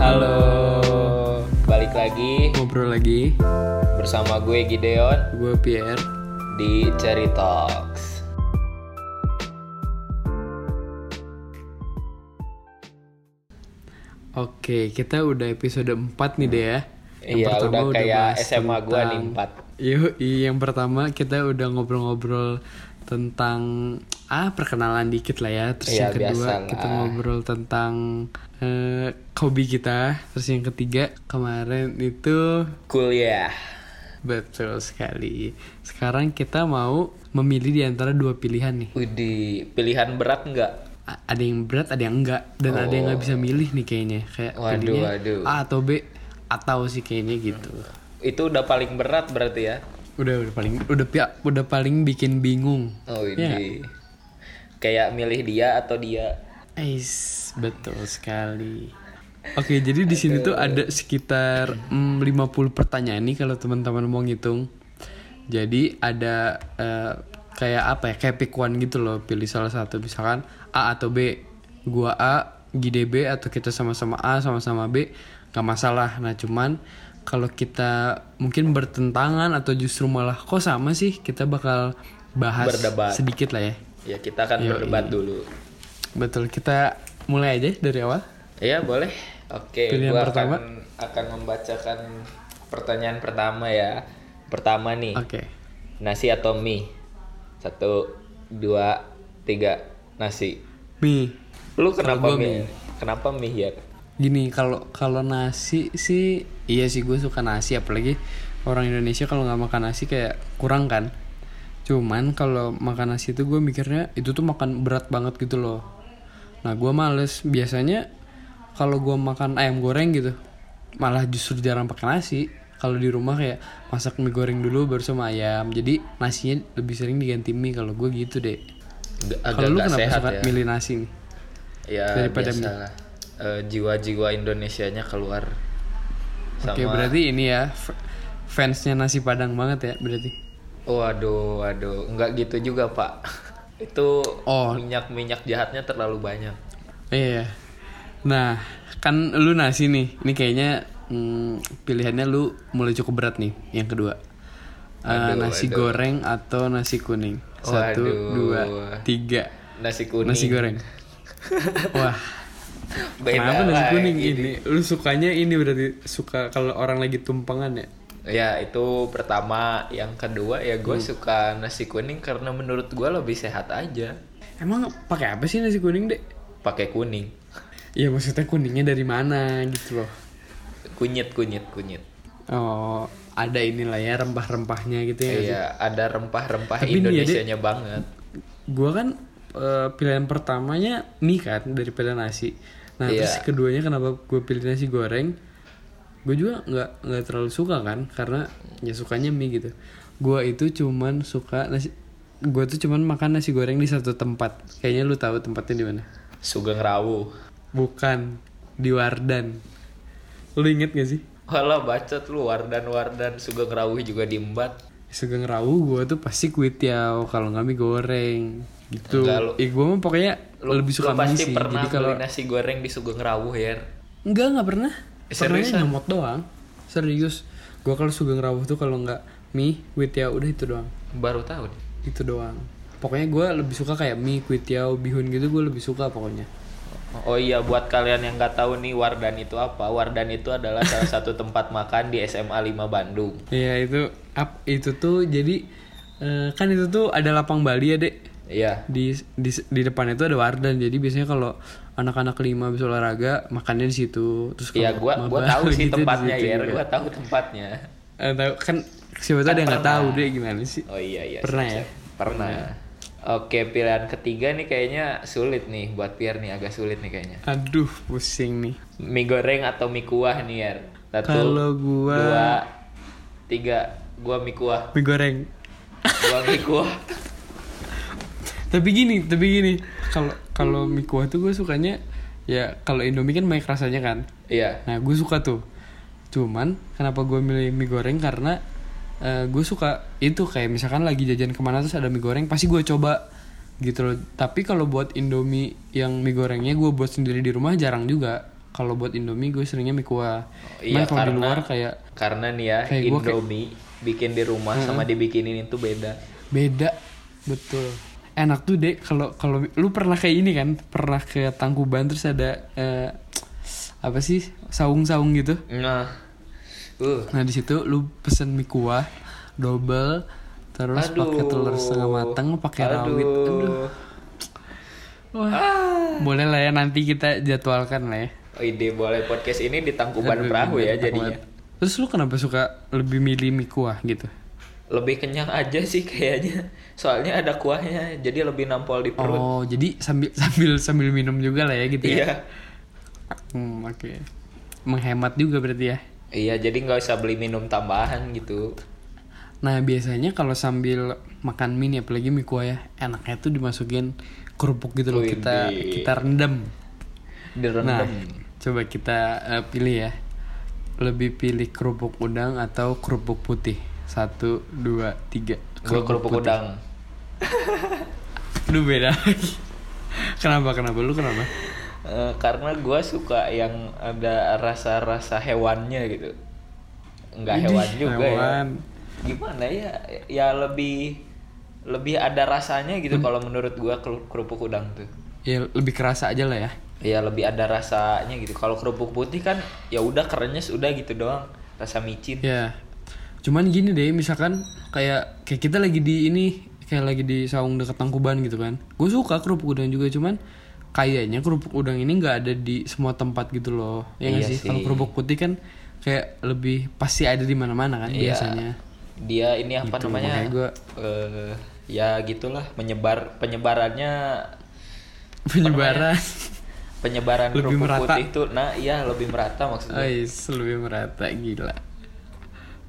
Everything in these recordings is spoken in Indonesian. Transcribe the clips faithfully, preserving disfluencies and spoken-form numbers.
Halo, balik lagi, ngobrol lagi bersama gue Gideon, gue Pierre di Cherry Talks. Oke, kita udah episode empat nih deh ya. Yang iya, pertama udah kayak udah S M A tentang, gue nih empat. Yuk, yang pertama kita udah ngobrol-ngobrol tentang ah perkenalan dikit lah ya. Terus ya, yang kedua biasa, kita ngobrol tentang uh, hobi kita. Terus yang ketiga kemarin itu kuliah. Betul sekali. Sekarang kita mau memilih di antara dua pilihan nih. Widih, pilihan berat enggak? A- ada yang berat, ada yang enggak. Dan oh. ada yang enggak bisa milih nih kayaknya. Kayak waduh, tadinya waduh. A atau B atau sih kayaknya gitu. Itu udah paling berat berarti ya? Udah udah paling udah udah paling bikin bingung. Oh widih. Ya. Kayak milih dia atau dia. Ais, betul sekali. Oke, jadi di sini tuh ada sekitar mm, lima puluh pertanyaan nih kalau teman-teman mau ngitung. Jadi ada uh, kayak apa ya? Kayak pick one gitu loh, pilih salah satu misalkan A atau B. Gua A, Gide B, atau kita sama-sama A, sama-sama B, enggak masalah. Nah, cuman kalau kita mungkin bertentangan atau justru malah kok sama sih, kita bakal bahas berdebat sedikit lah ya. Ya kita akan Yo, berdebat iya. dulu. Betul, kita mulai aja dari awal. Iya boleh. Oke, gue akan, akan membacakan pertanyaan pertama ya. Pertama nih. Oke. Nasi atau mie? Satu, dua, tiga. Nasi. Mie. Lu kenapa mie? mie? Kenapa mie ya? Gini, kalau kalau nasi sih, iya sih gue suka nasi. Apalagi orang Indonesia kalau nggak makan nasi kayak kurang kan. Cuman kalau makan nasi itu gue mikirnya itu tuh makan berat banget gitu loh. Nah gue males. Biasanya kalau gue makan ayam goreng gitu malah justru jarang pakai nasi. Kalau di rumah kayak masak mie goreng dulu baru sama ayam. Jadi nasinya lebih sering diganti mie kalau gue gitu deh. Kalau lu kenapa suka ya milih nasi nih? Ya daripada biasalah e, jiwa-jiwa Indonesianya keluar. Oke, berarti ini ya fansnya nasi Padang banget ya berarti. Waduh, waduh, nggak gitu juga pak. Itu oh. minyak-minyak jahatnya terlalu banyak. Iya. Nah, kan lu nasi nih. Ini kayaknya hmm, pilihannya lu mulai cukup berat nih. Yang kedua, aduh, uh, nasi aduh. goreng atau nasi kuning. Satu, waduh. dua, tiga. Nasi kuning. Nasi goreng. Wah. Kenapa nasi kuning ini? Lu sukanya ini berarti suka kalau orang lagi tumpengan ya? Ya itu pertama. Yang kedua ya gue hmm. suka nasi kuning karena menurut gue lebih sehat aja. Emang pakai apa sih nasi kuning dek? Pakai kuning. Iya maksudnya kuningnya dari mana gitu loh? Kunyit kunyit kunyit. Oh ada inilah ya rempah-rempahnya gitu ya? Iya ada rempah-rempah Indonesianya ya, banget. Gue kan uh, pilihan pertamanya mie kan daripada nasi. Nah iya. Terus keduanya kenapa gue pilih nasi goreng? Gue juga nggak nggak terlalu suka kan karena ya sukanya mie gitu. Gue itu cuman suka nasi, gue tuh cuman makan nasi goreng di satu tempat. Kayaknya lu tahu tempatnya di mana? Sugeng Rawu. Bukan, di Wardan. Lu inget gak sih? Walah bacot lu, Wardan Wardan Sugeng Rawu juga diembat. Sugeng Rawu gue tuh pasti kuitiau kalau nggak mie goreng gitu. Ih eh, gue mah pokoknya lu, lebih suka mie sih. Lu pasti pernah beli kalo nasi goreng di Sugeng Rawu ya? Enggak nggak pernah. Serius nyemot doang. Serius. Gua kalau Sugeng Rawuh tuh kalau enggak mie, kwetiau udah itu doang. Baru tahu deh. Itu doang. Pokoknya gua lebih suka kayak mie, kwetiau, bihun gitu gua lebih suka pokoknya. Oh iya buat kalian yang enggak tahu nih Wardan itu apa? Wardan itu adalah salah satu tempat makan di S M A lima Bandung. Iya, itu up, itu tuh jadi kan itu tuh ada lapang Bali ya, Dek. Iya. Di di di depan itu ada Wardan. Jadi biasanya kalau anak-anak lima habis olahraga makannya di situ. Terus kalau ya, gua mabal, gua tahu sih gitu, tempatnya ya. Gua tahu tempatnya. Eh tahu kan siapa tahu ada yang enggak tahu deh gimana sih. Oh iya iya. Pernah siap, ya? Pernah. pernah. Oke, pilihan ketiga nih kayaknya sulit nih buat Pierre nih, agak sulit nih kayaknya. Aduh, pusing nih. Mie goreng atau mie kuah nih, Yer? Kalau gua dua tiga gua mie kuah. Mie goreng. Gua mie kuah. Tapi gini, tapi gini. Kalau kalau mie kuah tuh gue sukanya ya kalau Indomie kan banyak rasanya kan. Iya. Nah, gue suka tuh. Cuman kenapa gue milih mie goreng karena uh, gue suka itu kayak misalkan lagi jajan kemana terus ada mie goreng pasti gue coba gitu loh. Tapi kalau buat Indomie yang mie gorengnya gue buat sendiri di rumah jarang juga. Kalau buat Indomie gue seringnya mie kuah. Oh, iya, karena di luar kayak karena nih ya kayak Indomie kayak, bikin di rumah uh-uh. sama dibikinin itu beda. Beda, betul. Enak tuh deh kalau kalau lu pernah kayak ini kan, pernah ke Tangkuban terus ada uh, apa sih saung-saung gitu. Nah, uh. nah di situ lu pesen mie kuah double terus pakai telur setengah matang, pakai rawit. Aduh. Wah, ah. Boleh lah ya nanti kita jadwalkan lah ya. Ide boleh, podcast ini di Tangkuban Perahu ya jadinya. Terus lu kenapa suka lebih milih mie kuah gitu? Lebih kenyang aja sih kayaknya. Soalnya ada kuahnya jadi lebih nampol di perut. Oh, jadi sambil sambil sambil minum juga lah ya gitu ya. Iya. Hmm, oke. Okay. Menghemat juga berarti ya. Iya, jadi enggak usah beli minum tambahan gitu. Nah, biasanya kalau sambil makan mie nih, apalagi mie kuah ya, enaknya tuh dimasukin kerupuk gitu loh. Kita kita rendam. Direndam. Nah, coba kita uh, pilih ya. Lebih pilih kerupuk udang atau kerupuk putih? Satu, dua, tiga. Gue kerupuk udang. Lu beda lagi. Kenapa, kenapa? Lu kenapa? Uh, karena gue suka yang ada rasa-rasa hewannya gitu. Enggak hewan juga hewan. Ya. Gimana ya? Ya lebih lebih ada rasanya gitu hmm. kalau menurut gue kerupuk udang tuh. Ya lebih kerasa aja lah ya. Ya lebih ada rasanya gitu. Kalau kerupuk putih kan ya udah kerenyes udah gitu doang. Rasa micin. Iya. Yeah. Cuman gini deh, misalkan kayak kayak kita lagi di ini, kayak lagi di saung dekat Tangkuban gitu kan. Gue suka kerupuk udang juga, cuman kayaknya kerupuk udang ini nggak ada di semua tempat gitu loh. Ya nggak iya sih? sih. Kalau kerupuk putih kan kayak lebih pasti ada di mana-mana kan iya. biasanya. Dia ini apa gitu, namanya? Gua, uh, ya gitulah penyebar penyebarannya. Penyebaran. Penyebaran kerupuk putih itu, nah iya lebih merata maksudnya. Ais, lebih merata gila.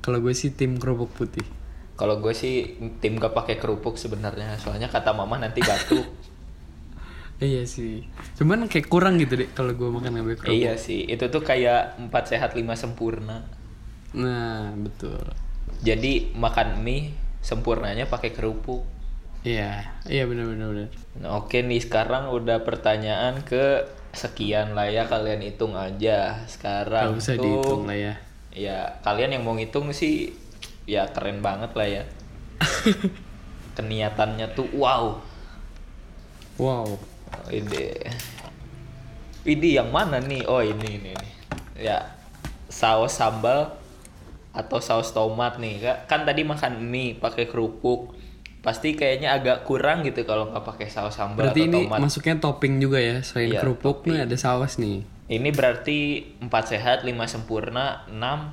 Kalau gue sih tim kerupuk putih. Kalau gue sih tim gak pakai kerupuk sebenarnya, soalnya kata mama nanti batuk. Iya sih. Cuman kayak kurang gitu deh kalau gue makan ngambil kerupuk. Iya sih. Itu tuh kayak empat sehat lima sempurna. Nah, betul. Jadi makan mie sempurnanya pakai kerupuk. Iya, iya benar-benar. Nah, oke nih sekarang udah pertanyaan ke sekian lah ya, kalian hitung aja sekarang. Gak usah tuh dihitung lah ya. Ya kalian yang mau ngitung sih ya keren banget lah ya. Keniatannya tuh wow. Wow. Ide. Ide yang mana nih? Oh ini ini ini. Ya saus sambal atau saus tomat nih. Kan tadi makan mie pakai kerupuk. Pasti kayaknya agak kurang gitu kalau nggak pakai saus sambal berarti atau tomat. Berarti ini masuknya topping juga ya. Selain ya, kerupuk topping. Nih ada saus nih. Ini berarti empat sehat, lima sempurna, enam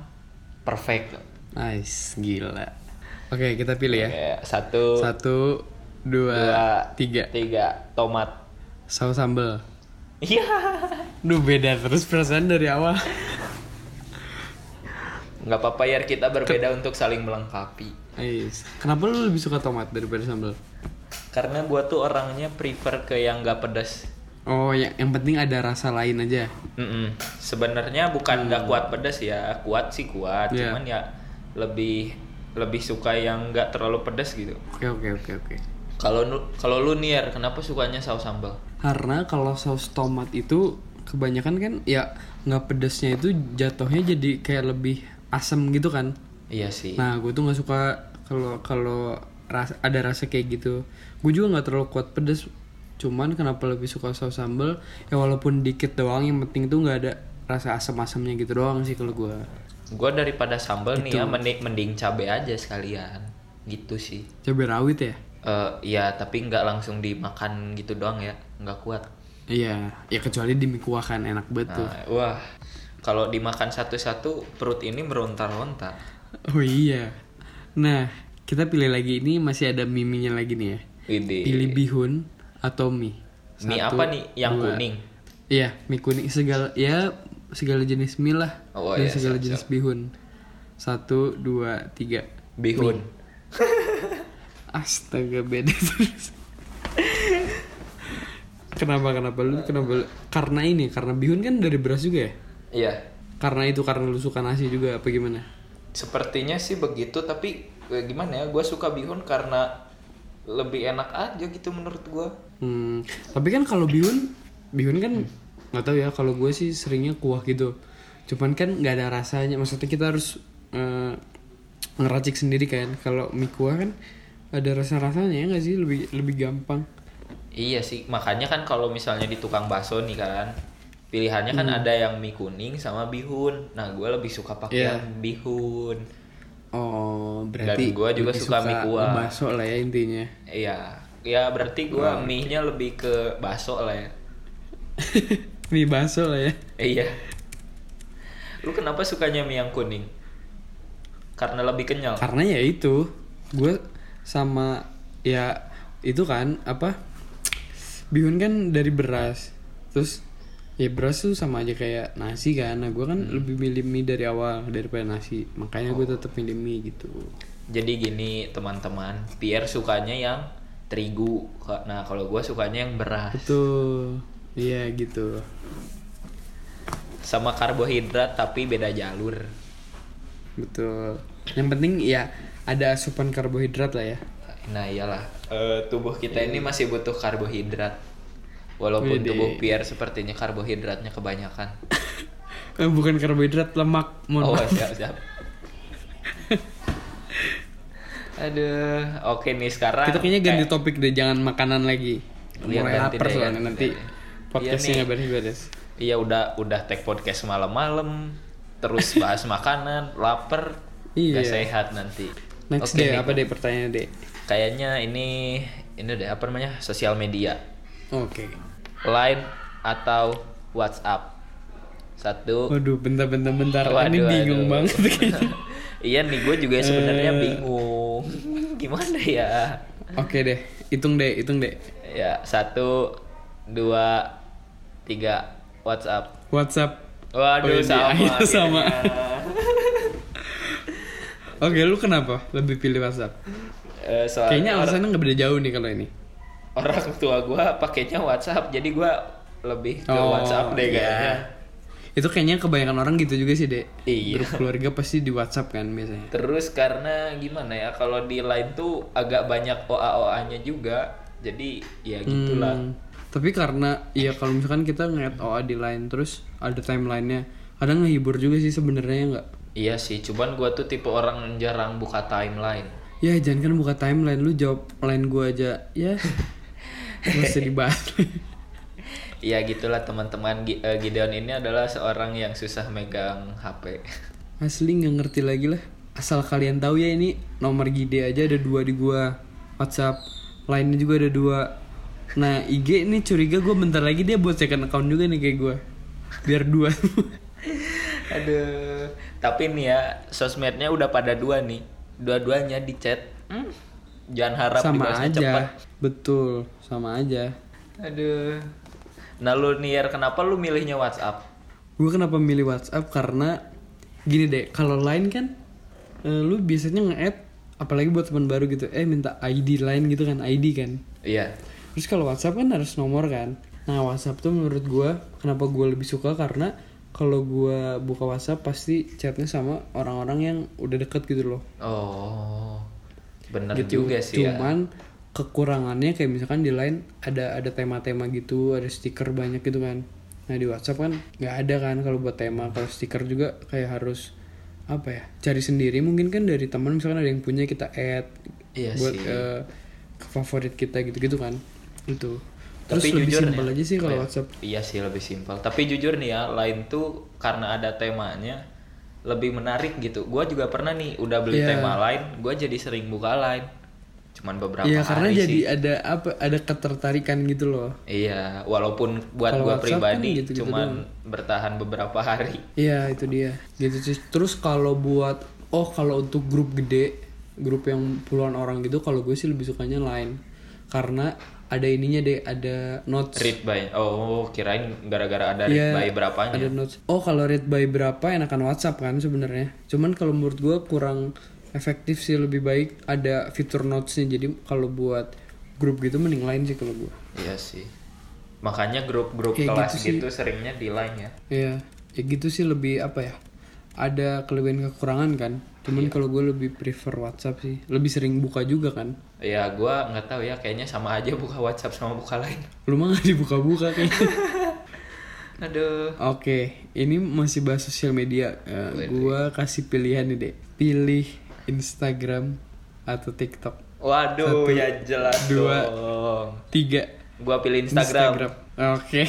perfect. Nice, gila. Oke, okay, kita pilih ya. Satu. Satu, dua, dua tiga. Tiga, tomat. Saus sambal. Iya. Duh, beda terus perasaan dari awal. Gak apa-apa ya, kita berbeda Ket... untuk saling melengkapi. Nice. Kenapa lu lebih suka tomat daripada sambal? Karena gua tuh orangnya prefer ke yang gak pedas. Oh, yang yang penting ada rasa lain aja. Mm-mm. Sebenarnya bukan nggak hmm. kuat pedas ya, kuat sih kuat, yeah. Cuman ya lebih lebih suka yang nggak terlalu pedas gitu. Oke okay, oke okay, oke okay, oke. Okay. Kalau kalau lu Nier, kenapa sukanya saus sambal? Karena kalau saus tomat itu kebanyakan kan ya nggak pedasnya itu jatuhnya jadi kayak lebih asam gitu kan? Iya sih. Nah, gue tuh nggak suka kalau kalau ras, ada rasa kayak gitu. Gue juga nggak terlalu kuat pedas. Cuman kenapa lebih suka saus sambal ya walaupun dikit doang yang penting tuh nggak ada rasa asam-asamnya gitu doang sih kalau gue. Gue daripada sambal gitu. Nih ya mending mending cabai aja sekalian gitu sih. Cabai rawit ya? Uh, ya tapi nggak langsung dimakan gitu doang ya, nggak kuat. Iya, ya kecuali di mie kuah kan enak banget tuh. Nah, wah, kalau dimakan satu-satu perut ini meronta-ronta. Oh iya. Nah kita pilih lagi ini masih ada miminya lagi nih ya. Ide. Pilih bihun. Atau mie. Satu, mie apa nih? Yang dua. Kuning? Iya, mie kuning. Segala, ya segala jenis mie lah. Oh, dan iya, segala siap, jenis siap. Bihun. Satu, dua, tiga. Bihun. Astaga, beda terus. Kenapa, kenapa lu? Kenapa lu? Karena ini, karena bihun kan dari beras juga ya? Iya. Karena itu, karena lu suka nasi juga, apa gimana? Sepertinya sih begitu, tapi gimana ya? Gue suka bihun karena lebih enak aja gitu menurut gue. Hmm, tapi kan kalau bihun, bihun kan Nggak tahu ya, kalau gue sih seringnya kuah gitu. Cuman kan nggak ada rasanya. Maksudnya kita harus uh, ngeracik sendiri kan. Kalau mie kuah kan ada rasa-rasanya ya nggak sih, lebih lebih gampang. Iya sih, makanya kan kalau misalnya di tukang bakso nih kan, pilihannya kan hmm. ada yang mie kuning sama bihun. Nah gue lebih suka pakai yeah. bihun. Oh berarti. Dan gue juga suka, suka mie kuah. Bakso lah ya intinya. Iya, ya berarti gue wow. mie-nya lebih ke bakso lah ya. Mie bakso lah ya. Iya. Lu kenapa sukanya mie yang kuning? Karena lebih kenyal. Karena ya itu, gue sama ya itu kan apa? Bihun kan dari beras, terus ya beras tuh sama aja kayak nasi kan. Nah gue kan hmm. lebih milih mie dari awal daripada nasi. Makanya oh. gue tetap milih mie gitu. Jadi gini teman-teman, Pierre sukanya yang terigu. Nah kalau gue sukanya yang beras. Betul. Iya gitu. Sama karbohidrat tapi beda jalur. Betul. Yang penting ya ada asupan karbohidrat lah ya. Nah iyalah, uh, tubuh kita ini masih butuh karbohidrat. Walaupun Wede. Tubuh Pierre sepertinya karbohidratnya kebanyakan. Bukan karbohidrat, lemak. Mohon oh maaf. Siap siap. Aduh, oke nih sekarang. Kita kayaknya ganti kayak... topik deh, jangan makanan lagi. Mulai ya, lapar soalnya nanti podcastnya nggak beres-beres. Iya udah udah tag podcast malam-malam, terus bahas makanan, lapar, iya. Gak sehat nanti. Next okay, deh, apa deh pertanyaan deh? Kayaknya ini ini deh apa namanya sosial media. Oke. Okay. LINE atau WhatsApp? Satu. Waduh, bentar-bentar bentar. Waduh, ini bingung aduh. Banget kayaknya. Iya nih, gue juga sebenarnya uh... bingung. Gimana ya? Oke okay deh, hitung deh, hitung deh. Ya, satu, dua, tiga. WhatsApp. WhatsApp. Waduh, oh, sama. Iya, sama. Oke, okay, lu kenapa lebih pilih WhatsApp? Uh, kayaknya alasannya nggak beda jauh nih kalau ini. Orang tua gue pakainya WhatsApp, jadi gue lebih ke oh, WhatsApp deh iya. Kayaknya. Itu kayaknya kebanyakan orang gitu juga sih deh. Iya. Grup keluarga pasti di WhatsApp kan biasanya. Terus karena gimana ya, kalau di LINE tuh agak banyak O A O A-nya juga, jadi ya gitulah. Hmm, tapi karena ya kalau misalkan kita nge-add O A di LINE terus ada timeline-nya, kadang ngehibur juga sih sebenarnya nggak? Iya sih, cuman gue tuh tipe orang jarang buka timeline. Ya jangan kan buka timeline, lu jawab LINE gue aja ya. Masih dibahas. Ya gitulah teman-teman, Gideon ini adalah seorang yang susah megang H P. Asli nggak ngerti lagi lah. Asal kalian tahu ya, ini nomor Gide aja ada dua di gua, WhatsApp, LINE-nya juga ada dua. Nah I G ini curiga gue bentar lagi dia buat second account juga nih kayak gua. Biar dua. Aduh. Tapi nih ya sosmednya udah pada dua nih. Dua-duanya di chat. Hmm. Jangan harap dibalasnya cepat. Betul, sama aja. Aduh. Nah lu nih, kenapa lu milihnya WhatsApp? Gue kenapa milih WhatsApp karena gini deh, kalau LINE kan eh, lu biasanya nge-add apalagi buat teman baru gitu, eh minta I D LINE gitu kan, I D kan. Iya. Terus kalau WhatsApp kan harus nomor kan. Nah WhatsApp tuh menurut gue kenapa gue lebih suka karena kalau gue buka WhatsApp pasti chatnya sama orang-orang yang udah deket gitu loh. Oh. Bener gitu. Juga sih. Cuman ya. Kekurangannya kayak misalkan di LINE ada ada tema-tema gitu, ada stiker banyak gitu kan. Nah di WhatsApp kan nggak ada kan kalau buat tema, kalau stiker juga kayak harus apa ya, cari sendiri mungkin kan dari teman misalkan ada yang punya kita add iya buat uh, ke favorit kita gitu-gitu kan itu. Terus tapi lebih simpel ya, aja sih kalau WhatsApp. Iya sih lebih simpel. Tapi jujur nih ya LINE tuh karena ada temanya lebih menarik gitu. Gue juga pernah nih udah beli yeah. tema LINE, gue jadi sering buka LINE. Cuman beberapa yeah, hari sih. Iya karena jadi ada apa, ada ketertarikan gitu loh. Iya, walaupun buat gue pribadi kan gitu-gitu cuman doang. Bertahan beberapa hari. Iya yeah, itu dia. Gitu sih. Terus kalau buat oh kalau untuk grup gede, grup yang puluhan orang gitu, kalau gue sih lebih sukanya LINE karena ada ininya deh, ada notes. Read by. Oh, kirain gara-gara ada yeah, read by berapanya. Ada notes. Oh, kalau read by berapa enakan WhatsApp kan sebenarnya. Cuman kalau menurut gue kurang efektif sih, lebih baik ada fitur notes-nya. Jadi kalau buat grup gitu mending LINE sih kalau gue. Iya sih. Makanya grup-grup ya, kelas gitu, gitu seringnya di LINE ya. Iya. Ya gitu sih lebih apa ya? Ada kelebihan kekurangan kan. Cuman iya. Kalau gue lebih prefer WhatsApp sih, lebih sering buka juga kan. Ya gue nggak tahu ya, kayaknya sama aja buka WhatsApp sama buka LINE. Lu mah nggak dibuka-buka kayaknya. Aduh. Oke, ini masih bahas sosial media. Uh, gua kasih pilihan nih, Dek. Pilih Instagram atau TikTok. Waduh, Satu, ya jelas dua, dong. Tiga. Gua pilih Instagram. Instagram. Oke. Okay.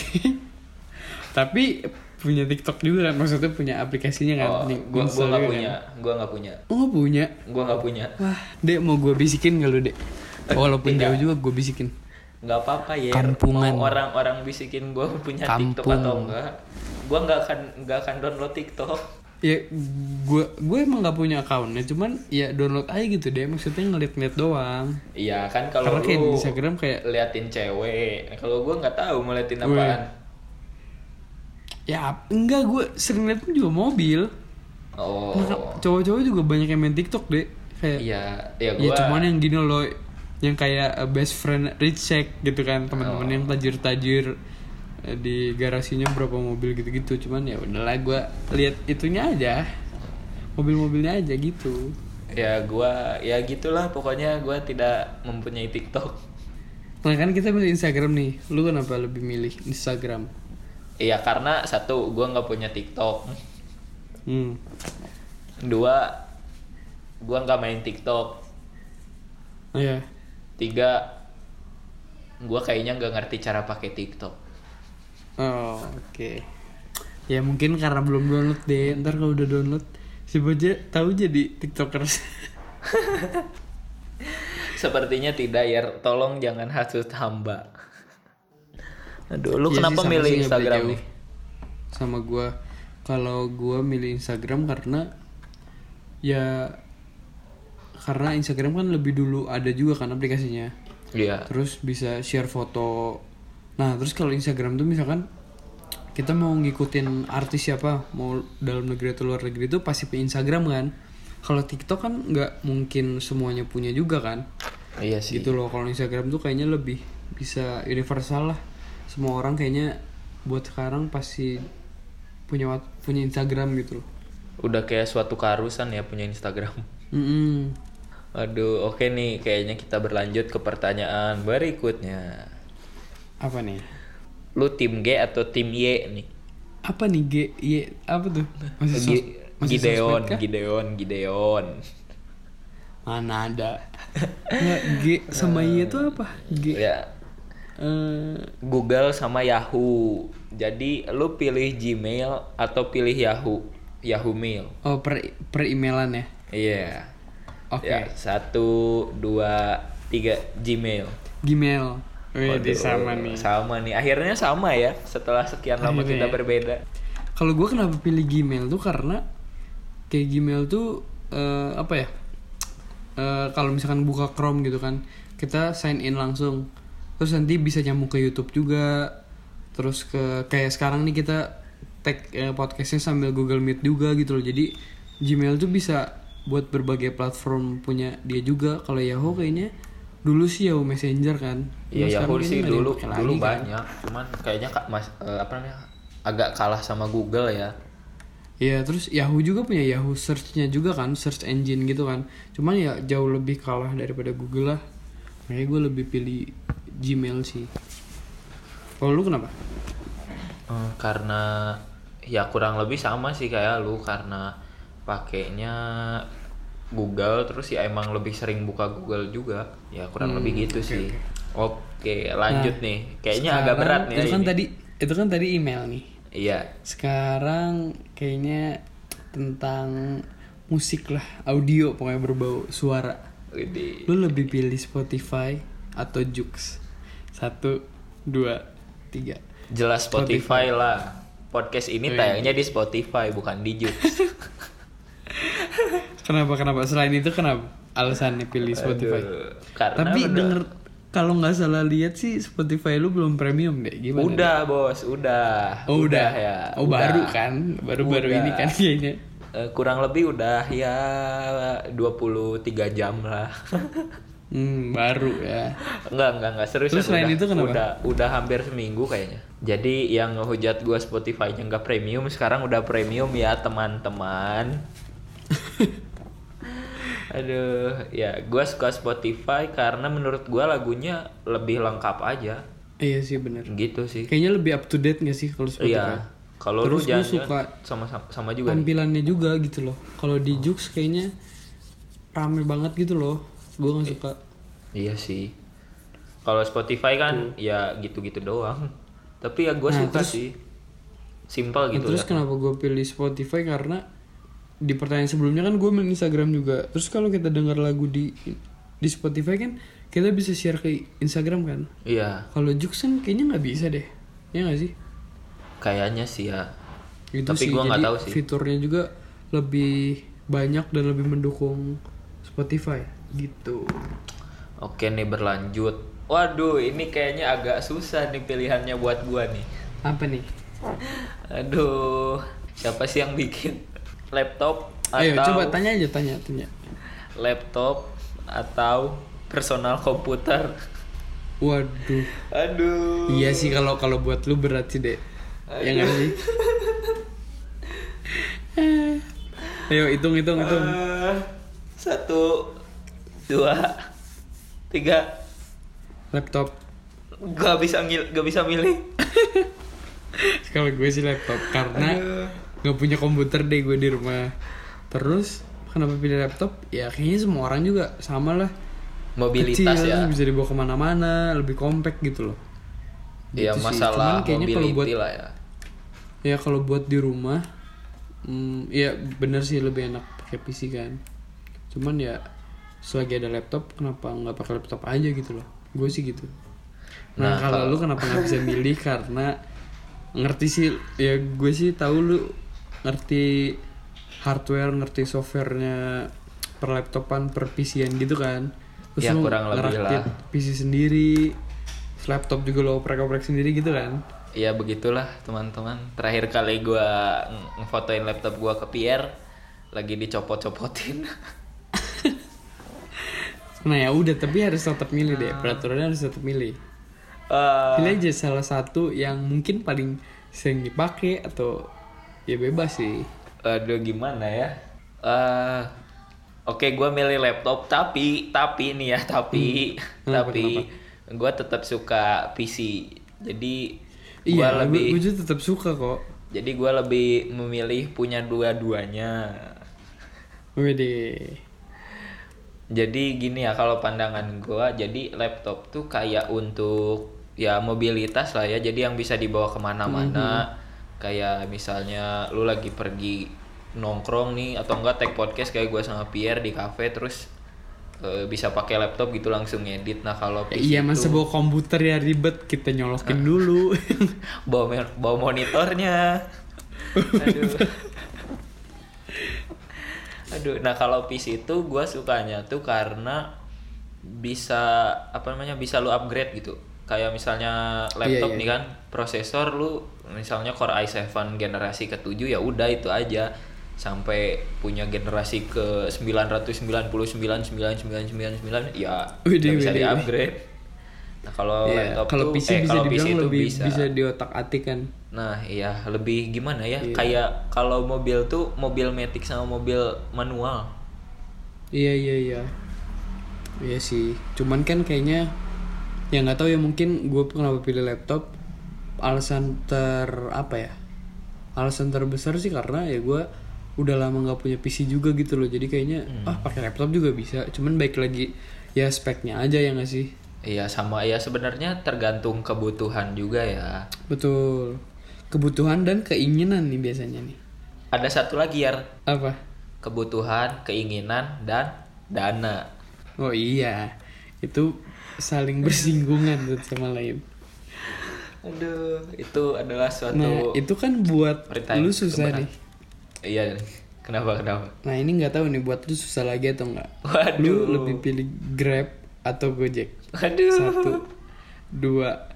Tapi punya TikTok juga kan? Maksudnya punya aplikasinya kan? Oh, gua gua enggak punya. Kan? Gua enggak punya. Oh, punya. Gua enggak punya. Wah, Dek mau gua bisikin enggak lu, Dek? Walaupun jauh juga gua bisikin. Nggak apa-apa ya, kampungan. Mau orang-orang bisikin gue punya Kampung. TikTok atau enggak, gue nggak akan nggak akan download TikTok ya. Gue gue emang nggak punya akunnya, cuman ya download aja gitu deh, maksudnya ngeliat-ngeliat doang. Iya kan, kalau lu kayak di Instagram kayak liatin cewek, kalau gue nggak tahu mau liatin apaan. Ya enggak, gue sering liat juga mobil. Oh, cowok-cowok juga banyak yang main TikTok deh kayak. Iya ya, gua... ya cuman yang gini loh, yang kayak best friend rich check gitu kan, teman-teman oh. yang tajir-tajir di garasinya berapa mobil gitu-gitu. Cuman ya udahlah, gue lihat itunya aja, mobil-mobilnya aja gitu. Ya gue ya gitulah pokoknya, gue tidak mempunyai TikTok. Nah kan kita milih Instagram nih, lu kenapa lebih milih Instagram? Iya karena satu, gue nggak punya TikTok. Hmm. Dua, gue nggak main TikTok. Iya. Yeah. Tiga, gue kayaknya nggak ngerti cara pakai TikTok. Oh, oke. Okay. Ya mungkin karena belum download deh. Ntar kalau udah download, si Boja tahu jadi tiktokers. Sepertinya tidak ya. Tolong jangan hasut hamba. Aduh, lu ya kenapa sih, milih Instagram nih? Sama gue. Kalau gue milih Instagram karena ya. Karena Instagram kan lebih dulu ada juga kan aplikasinya. Iya. Terus bisa share foto. Nah, terus kalau Instagram tuh misalkan kita mau ngikutin artis siapa, mau dalam negeri atau luar negeri, itu pasti punya Instagram kan. Kalau TikTok kan nggak mungkin semuanya punya juga kan. Iya sih. Gitu loh, kalau Instagram tuh kayaknya lebih bisa universal lah. Semua orang kayaknya buat sekarang pasti punya punya Instagram gitu loh. Udah kayak suatu keharusan ya punya Instagram. Mm-mm. Aduh, oke okay nih, kayaknya kita berlanjut ke pertanyaan berikutnya. Apa nih? Lu tim G atau tim Y nih? Apa nih G? Y? Apa tuh? Masih sos- G- masih Gideon, Gideon, Gideon. Mana ada? Ya, G sama Y itu apa? G. Ya. Uh, Google sama Yahoo. Jadi lu pilih Gmail atau pilih Yahoo? Yahoo Mail. Oh, per per emailan ya? Iya. Yeah. Oke. Okay. Ya, satu, dua, tiga, Gmail. Gmail. Waduh, sama nih. Sama nih. Akhirnya sama ya. Setelah sekian lama Akhirnya kita ya. berbeda. Kalau gue kenapa pilih Gmail tuh karena kayak Gmail tuh uh, apa ya? Uh, kalau misalkan buka Chrome gitu kan, kita sign in langsung. Terus nanti bisa nyambung ke YouTube juga. Terus ke kayak sekarang nih kita tag eh, podcastnya sambil Google Meet juga gitu loh. Jadi Gmail tuh bisa buat berbagai platform punya dia juga. Kalau Yahoo kayaknya dulu sih Yahoo Messenger kan. Iya, Yahoo sih dulu dulu banyak, kan? Cuman kayaknya Kak Mas uh, apa namanya agak kalah sama Google ya. Iya, terus Yahoo juga punya Yahoo Search-nya juga kan, search engine gitu kan. Cuman ya jauh lebih kalah daripada Google lah. Makanya gue lebih pilih Gmail sih. Kalau lu kenapa? Hmm, karena ya kurang lebih sama sih kayak lu, karena pakainya Google, terus ya emang lebih sering buka Google juga ya, kurang hmm, lebih gitu okay, sih okay. Oke lanjut nah, nih kayaknya sekarang, agak berat nih itu kan ini. Tadi itu kan tadi email nih. Iya, sekarang kayaknya tentang musik lah, audio pokoknya berbau suara. Gede. Lu lebih pilih Spotify atau Joox? Satu, dua, tiga. Jelas Spotify, Spotify lah. Podcast ini tayangnya di Spotify bukan di Joox. Kenapa kenapa selain itu kenapa alasannya pilih Spotify? Aduh, tapi bener. Denger kalau nggak salah lihat sih Spotify lu belum premium deh, gimana? Udah deh? Bos, udah. Oh, udah. Udah ya. Oh udah. Baru kan, baru-baru udah. Ini kan kayaknya. Uh, kurang lebih udah ya dua puluh tiga jam lah. Hmm, baru ya. Enggak, enggak, enggak serius. Terus selain udah, itu kenapa? Udah, udah hampir seminggu kayaknya. Jadi yang ngehujat gue Spotify-nya enggak premium, sekarang udah premium ya teman-teman. Aduh, ya gue suka Spotify karena menurut gue lagunya lebih lengkap aja. Iya sih benar. Gitu sih. Kayaknya lebih up to date nggak sih kalau Spotify? Iya. Kalau lu jangan suka sama sama juga. Tampilannya nih juga gitu loh. Kalau di oh. Jux kayaknya rame banget gitu loh. Gue nggak suka. I- iya sih. Kalau Spotify kan tuh. Ya gitu-gitu doang. Tapi ya gue nah, suka terus, sih. Simpel gitu. Nah, terus ya. Kenapa gue pilih Spotify karena di pertanyaan sebelumnya kan gue main Instagram juga. Terus kalau kita dengar lagu di di Spotify kan kita bisa share ke Instagram kan? Iya. Kalau Jux kan kayaknya nggak bisa deh. Iya nggak sih? Kayaknya sih ya. Itu tapi gue nggak tahu sih. Fiturnya juga lebih banyak dan lebih mendukung Spotify gitu. Oke nih berlanjut. Waduh ini kayaknya agak susah nih pilihannya buat gue nih. Apa nih? Aduh siapa sih yang bikin laptop atau? Ayo coba tanya aja tanya tanya. Laptop atau personal komputer? Waduh. Aduh. Iya sih kalau kalau buat lu berat sih deh. Ya nggak sih? Ayo hitung hitung hitung. Uh, satu, dua, tiga. Laptop. Gak bisa ngil, gak bisa milih. Kalau gue sih laptop karena nggak punya komputer deh gue di rumah. Terus kenapa pilih laptop? Ya kayaknya semua orang juga sama lah. Mobilitas kecil, ya. Bisa dibawa kemana-mana, lebih compact gitu loh. Iya gitu masalah mobility lah ya. Ya kalau buat di rumah hmm, ya benar sih lebih enak pakai P C kan. Cuman ya selagi ada laptop kenapa enggak pakai laptop aja gitu loh. Gue sih gitu. Nah, nah kalau lu kenapa enggak bisa milih karena ngerti sih ya gue sih tahu lu ngerti hardware, ngerti softwarenya per laptopan, per P C-an gitu kan. Terus ya, lu ngerakit P C sendiri. Laptop juga lo oprek-oprek sendiri gitu kan? Ya begitulah teman-teman. Terakhir kali gue ngefotoin laptop gue ke Pierre lagi dicopot-copotin. Nah ya udah, tapi harus tetap milih deh. Peraturannya harus tetap milih. Uh, pilih aja salah satu yang mungkin paling sering dipakai atau ya bebas sih. Aduh gimana ya? Uh, Oke okay, gue milih laptop tapi tapi nih ya tapi hmm. kenapa, tapi. Kenapa? Gue tetap suka P C, jadi gue iya, lebih gue juga tetap suka kok. Jadi gue lebih memilih punya dua-duanya. Wede. Jadi gini ya kalau pandangan gue, jadi laptop tuh kayak untuk ya mobilitas lah ya. Jadi yang bisa dibawa kemana-mana. Mm-hmm. Kayak misalnya lu lagi pergi nongkrong nih atau enggak take podcast kayak gue sama Pierre di kafe terus. Bisa pakai laptop gitu langsung ngedit. Nah kalau P C ya, iya masa bawa komputer ya ribet, kita nyolokin dulu. bawa bawa monitornya. Aduh. Aduh. Nah kalau P C itu gue sukanya tuh karena bisa apa namanya bisa lu upgrade gitu. Kayak misalnya laptop iya, iya. nih kan prosesor lu misalnya Core i tujuh generasi ketujuh ya udah itu aja. Sampai punya generasi ke sembilan ratus sembilan puluh sembilan sembilan sembilan sembilan sembilan ya udah bisa di upgrade. Nah kalau yeah, laptop kalau tuh P C eh kalau P C itu lebih bisa bisa diotak-atik kan. Nah iya lebih gimana ya yeah. Kayak kalau mobil tuh mobil matic sama mobil manual. Iya iya iya. Iya sih. Cuman kan kayaknya ya nggak tahu ya mungkin gue kenapa pilih laptop alasan ter apa ya alasan terbesar sih karena ya gue udah lama nggak punya P C juga gitu loh, jadi kayaknya hmm. ah pakai laptop juga bisa, cuman baik lagi ya speknya aja ya nggak sih? Iya sama ya sebenarnya tergantung kebutuhan juga ya. Betul, kebutuhan dan keinginan nih biasanya nih. Ada satu lagi ya. Apa? Kebutuhan, keinginan dan dana. Oh iya, itu saling bersinggungan satu sama lain. Aduh, itu adalah suatu. Nah itu kan buat lu susah kebenaran. Nih. Iya, kenapa kenapa? Nah ini nggak tahu nih buat lu susah lagi atau nggak? Waduh. Lu lebih pilih Grab atau Gojek? Waduh. Satu, dua,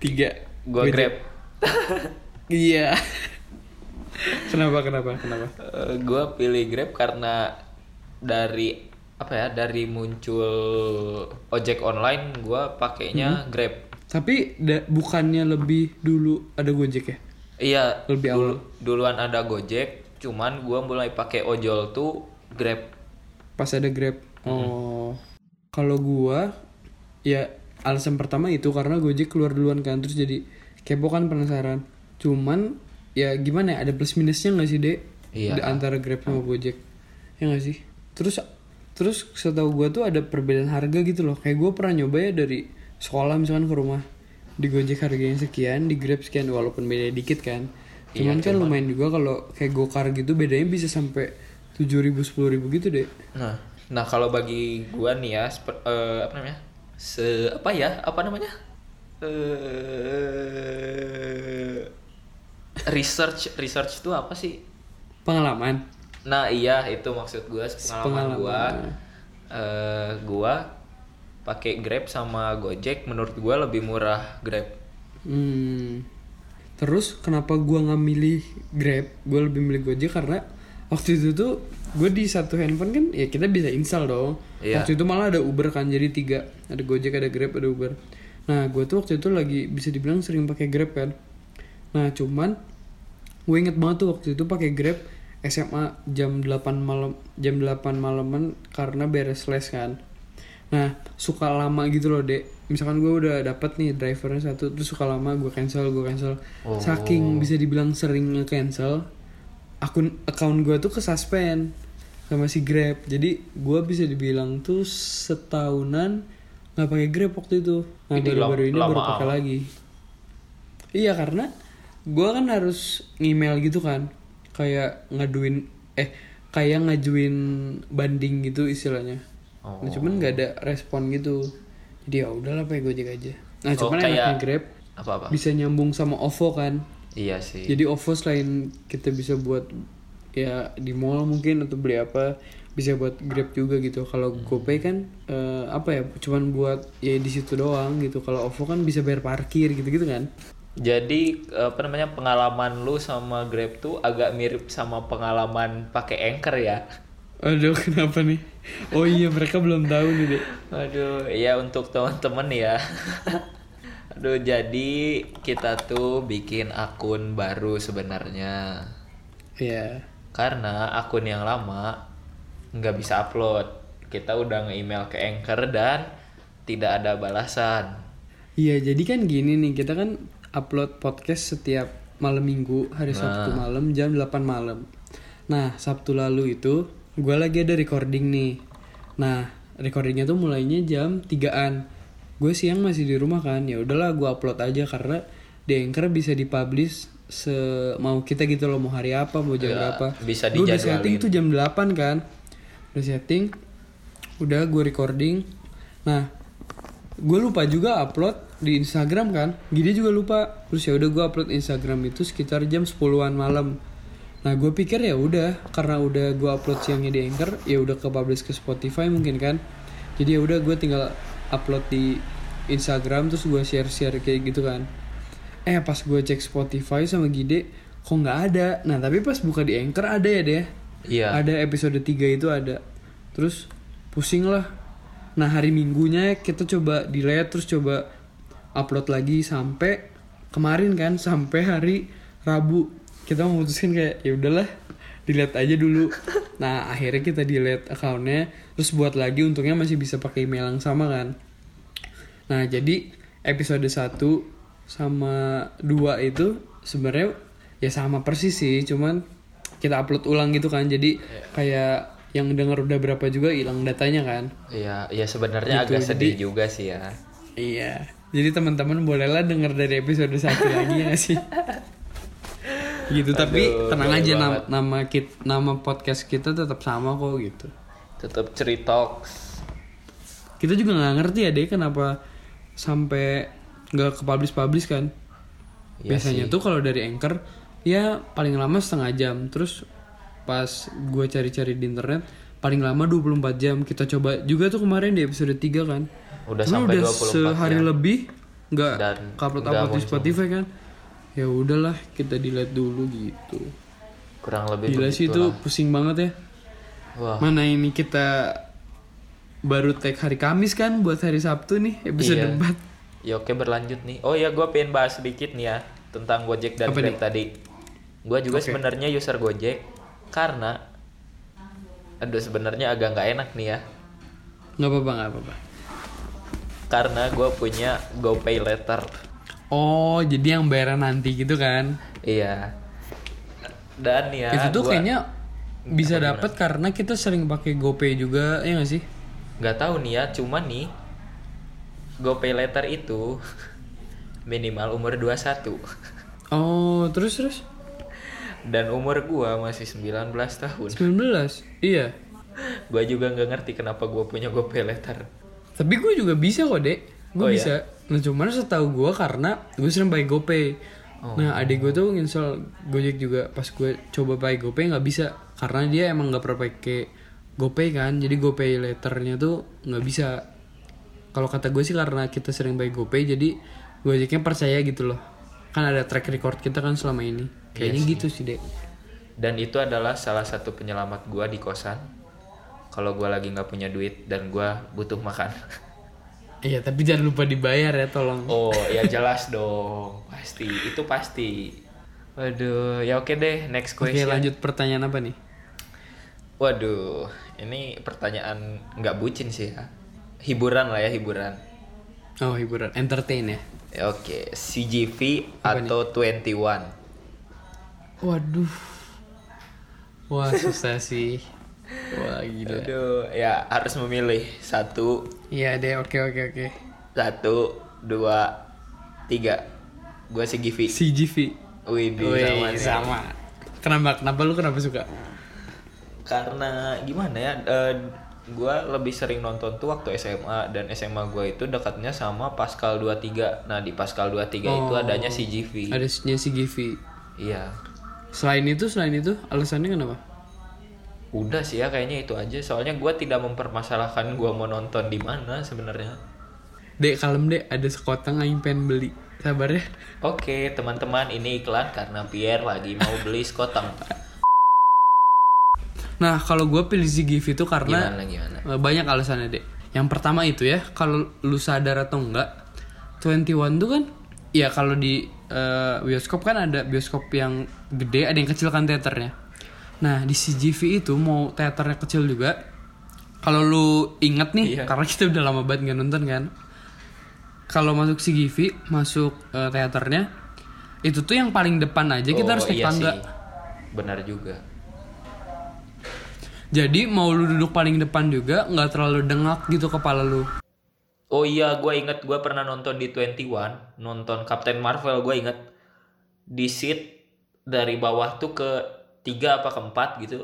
tiga. Gua Gojek. Grab. Iya. Kenapa kenapa kenapa? Uh, gua pilih Grab karena dari apa ya dari muncul ojek online gua pakainya hmm. Grab. Tapi da- bukannya lebih dulu ada Gojek ya? Iya, lebih dulu, duluan ada Gojek, cuman gue mulai pakai ojol tuh Grab. Pas ada Grab. Oh, mm-hmm. Kalau gue, ya alasan pertama itu karena Gojek keluar duluan kan, terus jadi kepo kan, penasaran. Cuman ya gimana ya, ada plus minusnya nggak sih dek? Iya. Antara Grab sama Gojek, ya nggak sih? Terus terus setahu gue tuh ada perbedaan harga gitu loh. Kayak gue pernah nyoba ya dari sekolah misalkan ke rumah, di Gojek harganya sekian, di Grab sekian, walaupun beda dikit kan. Cuman iya, kan cuman. Lumayan juga kalau kayak gokar gitu bedanya bisa sampai tujuh ribu sepuluh ribu gitu deh. Nah, nah kalau bagi gua nih ya seper, uh, apa namanya? Se apa ya? Apa namanya? Uh, research research itu apa sih? Pengalaman. Nah, iya itu maksud gua, pengalaman, pengalaman. gua. Uh, gua pakai Grab sama Gojek menurut gua lebih murah Grab. Hmm. Terus kenapa gue gak milih Grab, gue lebih milih Gojek karena waktu itu tuh gue di satu handphone kan ya kita bisa install dong. Iya. Waktu itu malah ada Uber kan, jadi tiga, ada Gojek, ada Grab, ada Uber. Nah gue tuh waktu itu lagi bisa dibilang sering pakai Grab kan. Nah cuman gue inget banget tuh waktu itu pakai Grab S M A jam delapan malam jam delapan malaman karena beres les kan. Nah suka lama gitu loh dek, misalkan gue udah dapet nih drivernya satu, terus suka lama gue cancel gue cancel oh. Saking bisa dibilang sering nge-cancel, akun account gue tuh kesuspend sama si Grab. Jadi gue bisa dibilang tuh setahunan nggak pakai Grab waktu itu. Nah baru-baru ini baru pakai lagi. Iya karena gue kan harus email gitu kan, kayak ngaduin eh kayak ngajuin banding gitu istilahnya. Oh. Nah, cuman nggak ada respon gitu, jadi ya udahlah pakai Gojek aja. Nah oh, cuman enaknya Grab apa-apa bisa nyambung sama O V O kan. Iya sih, jadi O V O selain kita bisa buat ya di mall mungkin atau beli apa, bisa buat Grab juga gitu. Kalau hmm. GoPay kan uh, apa ya cuman buat ya di situ doang gitu. Kalau O V O kan bisa bayar parkir gitu-gitu kan. Jadi apa namanya, pengalaman lu sama Grab tuh agak mirip sama pengalaman pakai Anchor ya. Aduh kenapa nih? Oh iya mereka belum tahu nih dek. Aduh ya untuk teman-teman ya. Aduh jadi kita tuh bikin akun baru sebenarnya. Iya. Karena akun yang lama nggak bisa upload. Kita udah nge-email ke Anchor dan tidak ada balasan. Iya jadi kan gini nih, kita kan upload podcast setiap malam minggu hari nah. Sabtu malam jam delapan malam. Nah Sabtu lalu itu gue lagi ada recording nih. Nah, recordingnya tuh mulainya jam tigaan. Gue siang masih di rumah kan. Ya udahlah gue upload aja karena di Anchor bisa dipublish semau kita gitu loh, mau hari apa, mau jam ya, berapa. Bisa dijadwalin. Gue udah setting tuh jam delapan kan. Udah setting. Udah gue recording. Nah, gue lupa juga upload di Instagram kan. Gini juga lupa. Terus ya udah gue upload Instagram itu sekitar jam sepuluhan malam. Nah gue pikir ya udah karena udah gue upload siangnya di Anchor ya udah ke publish ke Spotify mungkin kan. Jadi ya udah gue tinggal upload di Instagram terus gue share-share kayak gitu kan. Eh pas gue cek Spotify sama Gide kok nggak ada. Nah tapi pas buka di Anchor ada ya deh. Iya. Ada episode tiga itu ada. Terus pusing lah. Nah hari Minggunya kita coba delete terus coba upload lagi sampai kemarin kan, sampai hari Rabu. Kita memutuskan kayak ya udahlah delete aja dulu. Nah akhirnya kita delete accountnya terus buat lagi, untungnya masih bisa pakai email yang sama kan. Nah jadi episode satu sama dua itu sebenarnya ya sama persis sih, cuman kita upload ulang gitu kan. Jadi kayak yang denger udah berapa juga hilang datanya kan. Iya ya sebenarnya gitu, agak sedih jadi, juga sih ya. Iya. Jadi teman-teman bolehlah denger dari episode satu lagi ya sih. Gitu. Aduh, tapi tenang aja nama, nama kita, nama podcast kita tetap sama kok gitu. Tetap Ceritox. Kita juga nggak ngerti ya deh kenapa sampai nggak kepublish-publish kan. Ya biasanya sih tuh kalau dari Anchor ya paling lama setengah jam. Terus pas gue cari-cari di internet paling lama dua puluh empat jam. Kita coba juga tuh kemarin di episode tiga kan. Udah karena sampai udah sehari ya lebih nggak upload-upload di Spotify kan. Ya udahlah kita delete dulu gitu. Kurang lebih gila sih itu lah. Pusing banget ya. Wah. Mana ini kita baru tag hari Kamis kan buat hari Sabtu nih episode iya. empat. Ya oke berlanjut nih. Oh ya gue pengen bahas sedikit nih ya tentang Gojek dan Grab tadi. Gue juga okay. sebenarnya user Gojek karena aduh sebenarnya agak nggak enak nih ya. Nggak apa-apa nggak apa-apa. karena gue punya GoPay letter. Oh, jadi yang bayar nanti gitu kan? Iya. Dan ya itu tuh gua... kayaknya bisa dapat karena kita sering pakai GoPay juga, ya nggak sih? Nggak tahu nih ya, cuman nih GoPay letter itu minimal umur dua puluh satu. Oh, terus terus? Dan umur gua masih sembilan belas tahun. sembilan belas? Iya. Gua juga gak ngerti kenapa gua punya GoPay letter. Tapi gua juga bisa kok, Dek. Gua oh, bisa. Iya? Nah, cuman setahu gua karena gua sering pakai GoPay. Oh. Nah, adik gua tuh install Gojek juga. Pas gua coba pakai GoPay gak bisa. Karena dia emang gak pernah pakai GoPay kan. Jadi GoPay letternya tuh gak bisa. Kalau kata gua sih karena kita sering pakai GoPay, jadi Gojeknya percaya gitu loh. Kan ada track record kita kan selama ini. Kayaknya yes, gitu sih, Dek. Dan itu adalah salah satu penyelamat gue di kosan. Kalau gue lagi gak punya duit dan gue butuh makan. Iya, tapi jangan lupa dibayar ya, tolong. Oh, ya jelas dong. Pasti, itu pasti. Waduh, ya oke deh, next question. Oke, lanjut pertanyaan apa nih? Waduh, ini pertanyaan gak bucin sih ya. Hiburan lah ya, hiburan. Oh, hiburan. Entertain ya? Oke, C G V apa atau nih? dua puluh satu? Waduh. Wah, susah sih. Wah, gila. Aduh, ya harus memilih. Satu. Iya deh, oke oke oke. Satu, dua, tiga. Gua C G V. C G V. Wih, sama nih. Sama. Kenapa? Kenapa lu kenapa suka? Karena gimana ya? Uh, gua lebih sering nonton tuh waktu S M A, dan S M A gua itu dekatnya sama Pascal dua puluh tiga. Nah, di Pascal dua puluh tiga oh, itu adanya C G V. Adanya C G V. Iya. Selain itu, selain itu, alasannya kenapa? Udah sih ya, kayaknya itu aja. Soalnya gue tidak mempermasalahkan gue mau nonton di mana sebenarnya. Dek, kalem dek, ada sekoteng yang pengen beli. Sabar ya. Oke, teman-teman, ini iklan karena Pierre lagi mau beli sekoteng. Nah, kalau gue pilih C G V itu karena gimana, gimana? Banyak alasannya, dek. Yang pertama itu ya, kalau lu sadar atau enggak, dua puluh satu tuh kan, ya kalau di uh, bioskop kan ada bioskop yang gede, ada yang kecil kan teaternya. Nah, di C G V itu mau teaternya kecil juga. Kalau lu inget nih, iya, karena kita udah lama banget gak nonton kan. Kalau masuk C G V, masuk uh, teaternya, itu tuh yang paling depan aja, kita oh, harus naik iya tangga. Benar juga. Jadi mau lu duduk paling depan juga, gak terlalu dengak gitu kepala lu. Oh iya, gue inget gue pernah nonton di dua puluh satu, nonton Captain Marvel, gue inget. Di seat dari bawah tuh ke tiga apa ke empat gitu.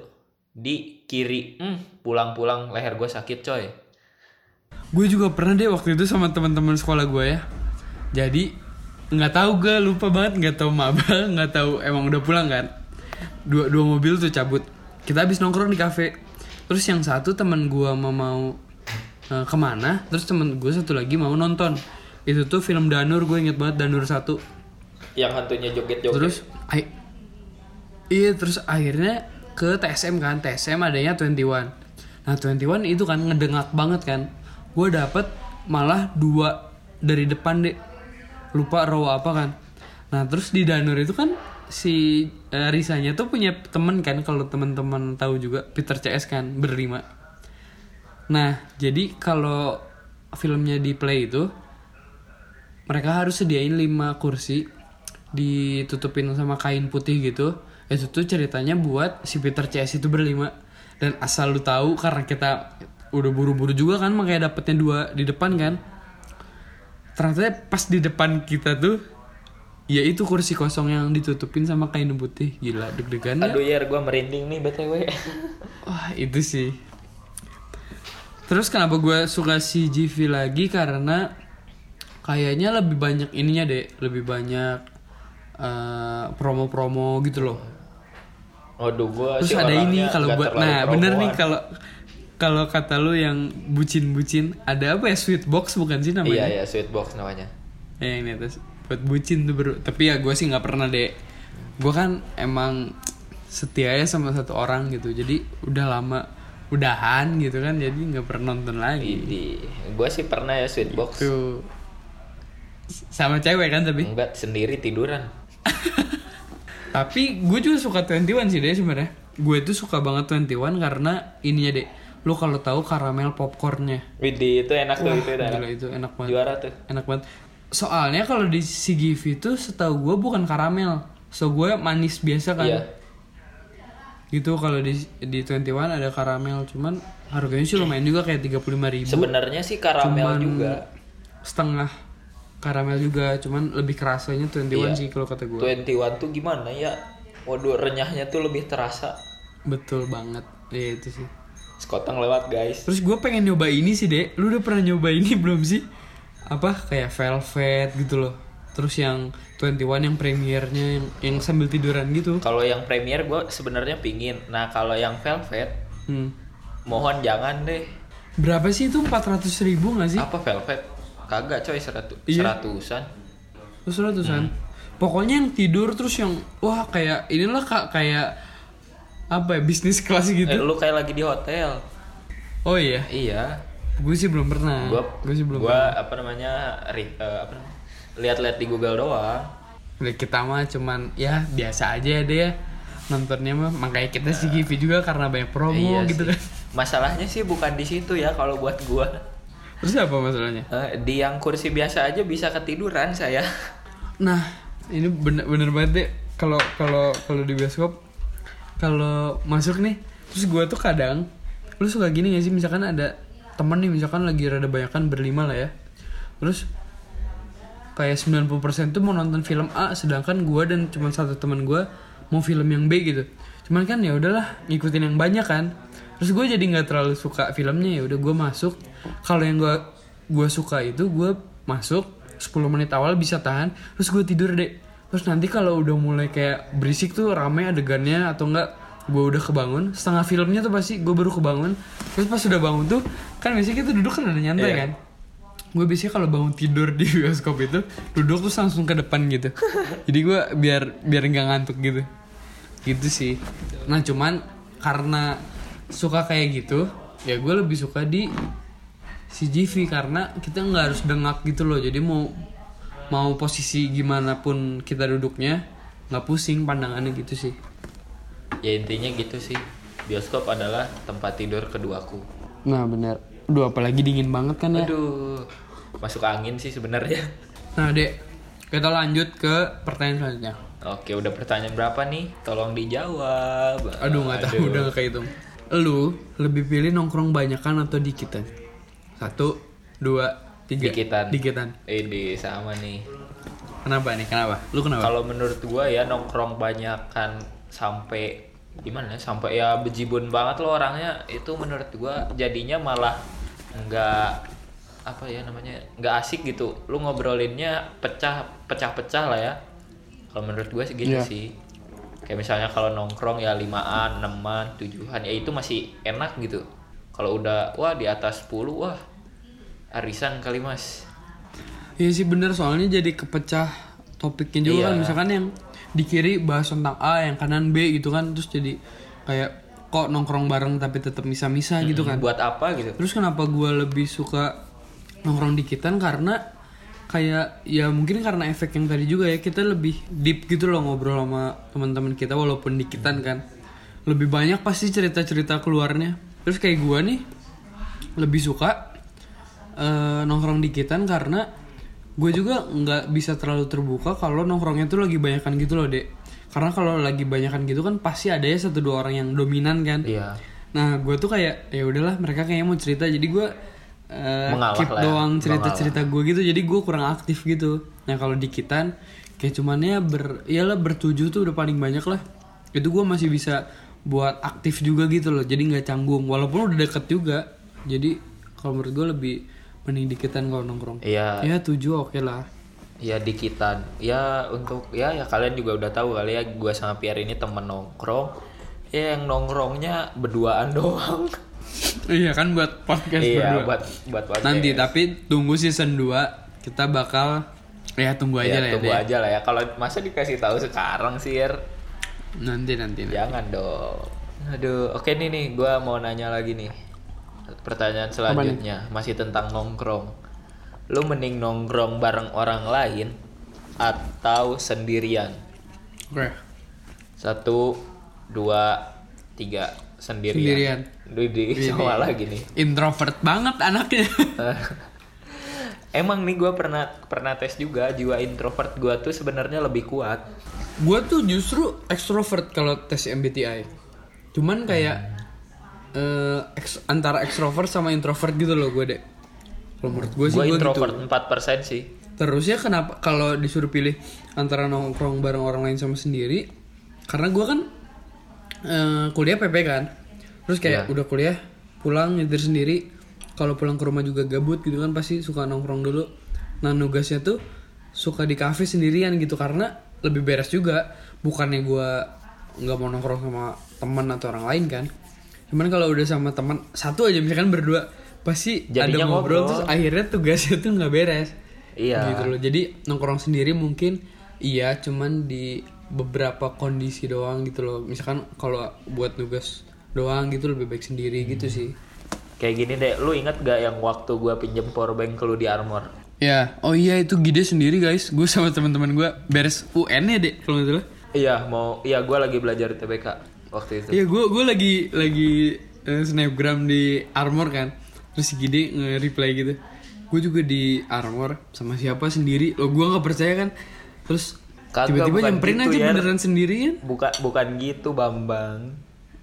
Di kiri, hmm, pulang-pulang leher gue sakit coy. Gue juga pernah deh waktu itu sama teman-teman sekolah gue ya. Jadi gak tahu gue, lupa banget, gak tahu maba, gak tahu emang udah pulang kan. Dua, dua mobil tuh cabut. Kita habis nongkrong di kafe. Terus yang satu teman gue mau mau... kemana, terus temen gue satu lagi mau nonton. Itu tuh film Danur, gue inget banget, Danur satu. Yang hantunya joget-joget. Terus, I- iya, terus akhirnya ke T S M kan, T S M adanya dua puluh satu. Nah, dua puluh satu itu kan ngedengak banget kan. Gue dapet malah dua dari depan deh. Lupa row apa kan. Nah, terus di Danur itu kan si uh, Risanya tuh punya temen kan, kalau temen-temen tahu juga, Peter C S kan, berlima. Nah, jadi kalau filmnya di play itu, mereka harus sediain lima kursi, ditutupin sama kain putih gitu. Itu tuh ceritanya buat si Peter C S itu berlima. Dan asal lu tahu, karena kita udah buru-buru juga kan, makanya dapetnya dua di depan kan. Ternyata pas di depan kita tuh, ya itu kursi kosong yang ditutupin sama kain putih. Gila, deg-degan ya. Aduh Yer, gue merinding nih B T W. Wah, itu sih. Terus kenapa gue suka C G V lagi, karena kayaknya lebih banyak ininya deh, lebih banyak uh, promo-promo gitu loh. Aduh, gue terus sih ada ini kalau buat, nah bener nih kalau kalau kata lu yang bucin-bucin, ada apa ya, sweet box bukan sih namanya? Iya iya, sweet box namanya. Eh, ini terus buat bucin tuh bro. Tapi ya gue sih nggak pernah deh. Gue kan emang setianya sama satu orang gitu, jadi udah lama udahan gitu kan, jadi nggak pernah nonton lagi. Gue sih pernah ya sweet box gitu. Sama cewek kan tapi? Enggak, sendiri tiduran. Tapi gue juga suka dua puluh satu sih deh sebenarnya. Gue tuh suka banget dua puluh satu karena ininya deh, Lu kalau tahu karamel popcornnya. Widih, itu enak tuh. Wah, itu enak. Gila, itu enak banget. Juara tuh. Enak banget. Soalnya kalau di C G V itu setahu gue bukan karamel. So gue manis biasa kan. Iya. Gitu kalau di di dua puluh satu ada karamel, cuman harganya sih lumayan juga kayak tiga puluh lima ribu. Sebenarnya sih karamel cuman juga setengah karamel juga, cuman lebih kerasanya dua puluh satu iya. Sih kalau kata gue. dua puluh satu tuh gimana ya? Waduh, renyahnya tuh lebih terasa. Betul banget. Iya itu sih. Sekotang lewat guys. Terus gue pengen nyoba ini sih, Dek. Lu udah pernah nyoba ini belum sih? Apa kayak velvet gitu loh. Terus yang dua puluh satu yang premiernya yang, yang sambil tiduran gitu. Kalau yang premier gue sebenarnya pingin. Nah kalau yang velvet, hmm. mohon jangan deh. Berapa sih itu? empat ratus ribu nggak sih? Apa velvet? Kagak coy, seratu, iya. seratusan. Oh, seratusan. Hmm. Pokoknya yang tidur terus yang wah kayak inilah kak kayak apa ya bisnis kelas gitu. Eh, lu kayak lagi di hotel. Oh iya. Iya. Gue sih belum pernah. Gue sih belum. Gue apa namanya? Ri, uh, apa namanya? Lihat-lihat di Google doang. Kita mah cuman ya biasa aja deh ya nontonnya mah. Makanya kita nah. C G V juga karena banyak promo iya gitu sih. Kan. Masalahnya sih bukan di situ ya kalau buat gua. Terus apa masalahnya? Di yang kursi biasa aja bisa ketiduran saya. Nah, ini bener-bener banget deh kalau kalau kalau di bioskop kalau masuk nih. Terus gua tuh kadang lu suka gini enggak sih misalkan ada temen nih misalkan lagi rada banyakan berlima lah ya. Terus kayak sembilan puluh persen tuh mau nonton film A sedangkan gue dan cuma satu teman gue mau film yang B gitu. Cuman kan ya udahlah ngikutin yang banyak kan. Terus gue jadi nggak terlalu suka filmnya ya udah gue masuk. Kalau yang gue gue suka itu gue masuk sepuluh menit awal bisa tahan. Terus gue tidur deh. Terus nanti kalau udah mulai kayak berisik tuh rame adegannya atau enggak gue udah kebangun setengah filmnya tuh pasti gue baru kebangun. Terus pas udah bangun tuh kan biasanya kita duduk kan ada nyantai yeah. kan. Gue biasanya kalau bangun tidur di bioskop itu duduk terus langsung ke depan gitu. Jadi gue biar biar nggak ngantuk gitu. Gitu sih. Nah cuman karena suka kayak gitu ya gue lebih suka di C G V karena kita nggak harus dengak gitu loh. Jadi mau mau posisi gimana pun kita duduknya nggak pusing pandangannya gitu sih. Ya intinya gitu sih. Bioskop adalah tempat tidur keduaku. Nah benar. Duh apalagi dingin banget kan ya. Aduh. Masuk angin sih sebenarnya. Nah, Dek. Kita lanjut ke pertanyaan selanjutnya. Oke, udah pertanyaan berapa nih? Tolong dijawab. Aduh, enggak tahu udah kayak itu. Lu lebih pilih nongkrong banyakan atau dikitan? Satu, dua, tiga. Dikitan. Dikitan. Eh, di sama nih. Kenapa nih? Kenapa? Lu kenapa? Kalau menurut gua ya nongkrong banyakan sampai gimana? Sampai ya bejibun banget lo orangnya. Itu menurut gua jadinya malah enggak apa ya namanya nggak asik gitu, lu ngobrolinnya pecah pecah pecah lah ya kalau menurut gue segitu yeah. sih kayak misalnya kalau nongkrong ya limaan enaman tujuhan ya itu masih enak gitu kalau udah wah di atas sepuluh wah arisan kali mas. Iya sih bener soalnya jadi kepecah topiknya juga yeah. kan misalkan yang di kiri bahas tentang A yang kanan B gitu kan terus jadi kayak kok nongkrong bareng tapi tetap misah-misah hmm, gitu kan buat apa gitu. Terus kenapa gue lebih suka nongkrong dikitan karena kayak ya mungkin karena efek yang tadi juga ya kita lebih deep gitu loh ngobrol sama teman-teman kita walaupun dikitan kan lebih banyak pasti cerita-cerita keluarnya. Terus kayak gue nih lebih suka uh, nongkrong dikitan karena gue juga nggak bisa terlalu terbuka kalau nongkrongnya tuh lagi banyakan gitu loh Dek karena kalau lagi banyakan gitu kan pasti ada ya satu dua orang yang dominan kan iya. Nah gue tuh kayak ya udahlah mereka kayaknya mau cerita jadi gue Uh, keep doang ya. cerita-cerita gue gitu jadi gue kurang aktif gitu. Nah kalau dikitan kayak cumannya ber iyalah bertujuh tuh udah paling banyak lah itu gue masih bisa buat aktif juga gitu loh jadi nggak canggung walaupun udah deket juga jadi kalau menurut gue lebih mending dikitan kalau nongkrong ya, ya tujuh oke okay lah ya dikitan ya untuk ya ya kalian juga udah tahu kali ya gue sama Pierre ini temen nongkrong ya yang nongkrongnya berduaan doang. Iya kan buat podcast iya, berdua. Buat, buat podcast. Nanti tapi tunggu season dua kita bakal ya tunggu aja ya, lah tunggu ya. Tunggu aja lah ya. Kalau masa dikasih tahu sekarang sih Er. Nanti nanti. Jangan nanti. Dong. Aduh, oke nih nih gue mau nanya lagi nih. Pertanyaan selanjutnya masih tentang nongkrong. Lu mending nongkrong bareng orang lain atau sendirian? Oke. Satu, dua, tiga. sendirian. Duduk sama lagi nih. Introvert banget anaknya. Emang nih gue pernah pernah tes juga, jiwa introvert gue tuh sebenarnya lebih kuat. Gue tuh justru ekstrovert kalau tes M B T I. Cuman kayak hmm. uh, ex, antara ekstrovert sama introvert gitu loh gue deh. Kalau menurut gue sih gue introvert gitu. empat persen sih. Terusnya kenapa kalau disuruh pilih antara nongkrong bareng orang lain sama sendiri? Karena gue kan uh, kuliah P P kan. Terus kayak yeah. udah kuliah pulang nyetir sendiri. Kalau pulang ke rumah juga gabut gitu kan pasti suka nongkrong dulu. Nah nugasnya tuh suka di kafe sendirian gitu karena lebih beres juga. Bukannya gue nggak mau nongkrong sama teman atau orang lain kan. Cuman kalau udah sama teman satu aja misalkan berdua pasti jadinya ada ngobrol, ngobrol terus akhirnya tugasnya tuh nggak beres. Iya. Gitu loh. Jadi nongkrong sendiri mungkin iya cuman di beberapa kondisi doang gitu loh. Misalkan kalau buat nugas doang gitu lebih baik sendiri hmm. gitu sih. Kayak gini deh, lu ingat gak yang waktu gue pinjem powerbank ke lu di Armor? Ya, oh iya itu gede sendiri guys. Gue sama teman-teman gue beres U N-nya deh kalau nggak salah. Iya mau, iya gue lagi belajar T B K waktu itu. Iya gue gue lagi lagi uh, snapgram di Armor kan, terus si Gide nge-reply gitu. Gue juga di Armor sama siapa sendiri, lo gue nggak percaya kan? Terus Kata, tiba-tiba nyamperin gitu aja ya, beneran sendirian? Bukan bukan gitu Bambang.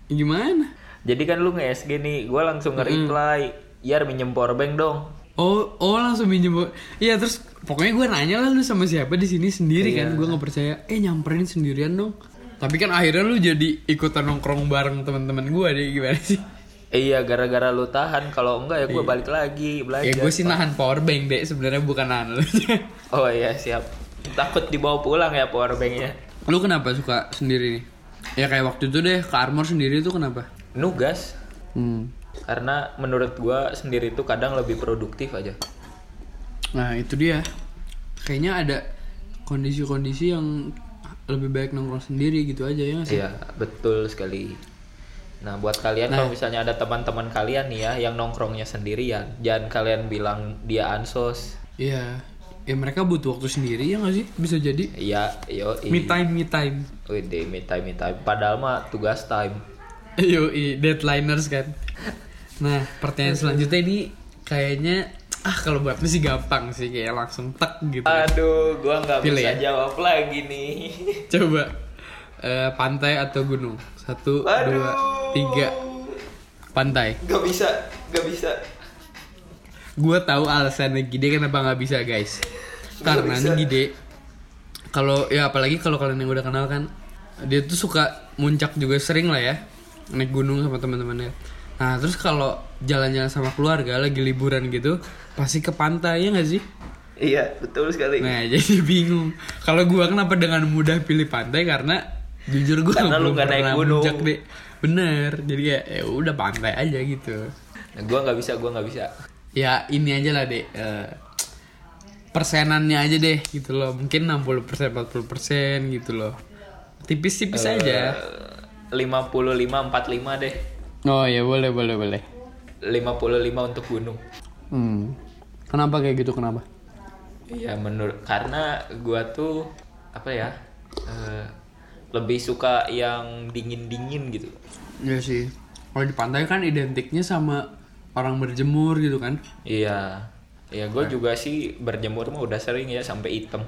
Ya, gimana? Jadi kan lu nge-S G nih, gue langsung nge-reply, mm. Yar minjem powerbank dong. Oh, oh langsung minjem. Iya terus pokoknya gue nanya lah lu sama siapa di sini sendiri iya. kan, gue nggak percaya. Eh nyamperin sendirian dong. Tapi kan akhirnya lu jadi ikutan nongkrong bareng teman-teman gue deh gimana sih? Iya gara-gara lu tahan, kalau enggak ya gue iya. balik lagi belajar. Ya gue sih nahan powerbank deh, sebenarnya bukan nahan lu. Oh iya siap. Takut dibawa pulang ya powerbanknya. Lu kenapa suka sendiri nih? Ya kayak waktu itu deh ke Armor sendiri tuh kenapa? Nugas hmm. Karena menurut gue sendiri itu kadang lebih produktif aja. Nah itu dia. Kayaknya ada kondisi-kondisi yang lebih baik nongkrong sendiri gitu aja ya gak sih? Iya betul sekali. Nah buat kalian nah. kalau misalnya ada teman-teman kalian nih ya yang nongkrongnya sendirian, jangan kalian bilang dia ansos. Iya. Ya mereka butuh waktu sendiri ya nggak sih, bisa jadi. Iya yo. Me time me time. Wede me time me time. Padahal mah tugas time. Yoi, deadliners kan. Nah, pertanyaan selanjutnya ini kayaknya ah kalau buat lu sih gampang sih, kayak langsung tek gitu. Aduh, gua enggak bisa ya? Jawab lagi nih. Coba uh, pantai atau gunung? Satu, aduh. Dua, tiga. Pantai. Enggak bisa, enggak bisa. Gua tahu alasannya Gide kenapa enggak bisa, guys. Gak Karena bisa. Nih Gide kalau ya apalagi kalau kalian yang udah kenal kan, dia tuh suka muncak juga sering lah ya. Naik gunung sama teman-temannya. Nah terus kalau jalan-jalan sama keluarga lagi liburan gitu pasti ke pantai ya nggak sih? Iya betul sekali. Nah jadi bingung. Kalau gue kenapa dengan mudah pilih pantai karena jujur gue belum pernah muncak deh. Bener. Jadi kayak ya udah pantai aja gitu. Nah gue nggak bisa, gue nggak bisa. Ya ini aja lah deh. Uh, persenannya aja deh gitu loh. Mungkin enam puluh persen empat puluh persen gitu loh. Tipis-tipis uh... aja. lima puluh lima empat puluh lima deh. Oh iya boleh boleh boleh. lima puluh lima untuk gunung. Hmm. Kenapa kayak gitu kenapa? Ya menurut karena gua tuh apa ya? Uh, lebih suka yang dingin-dingin gitu. Iya sih. Kalau di pantai kan identiknya sama orang berjemur gitu kan? Iya. Ya gua okay. juga sih berjemur mah udah sering ya sampai hitam.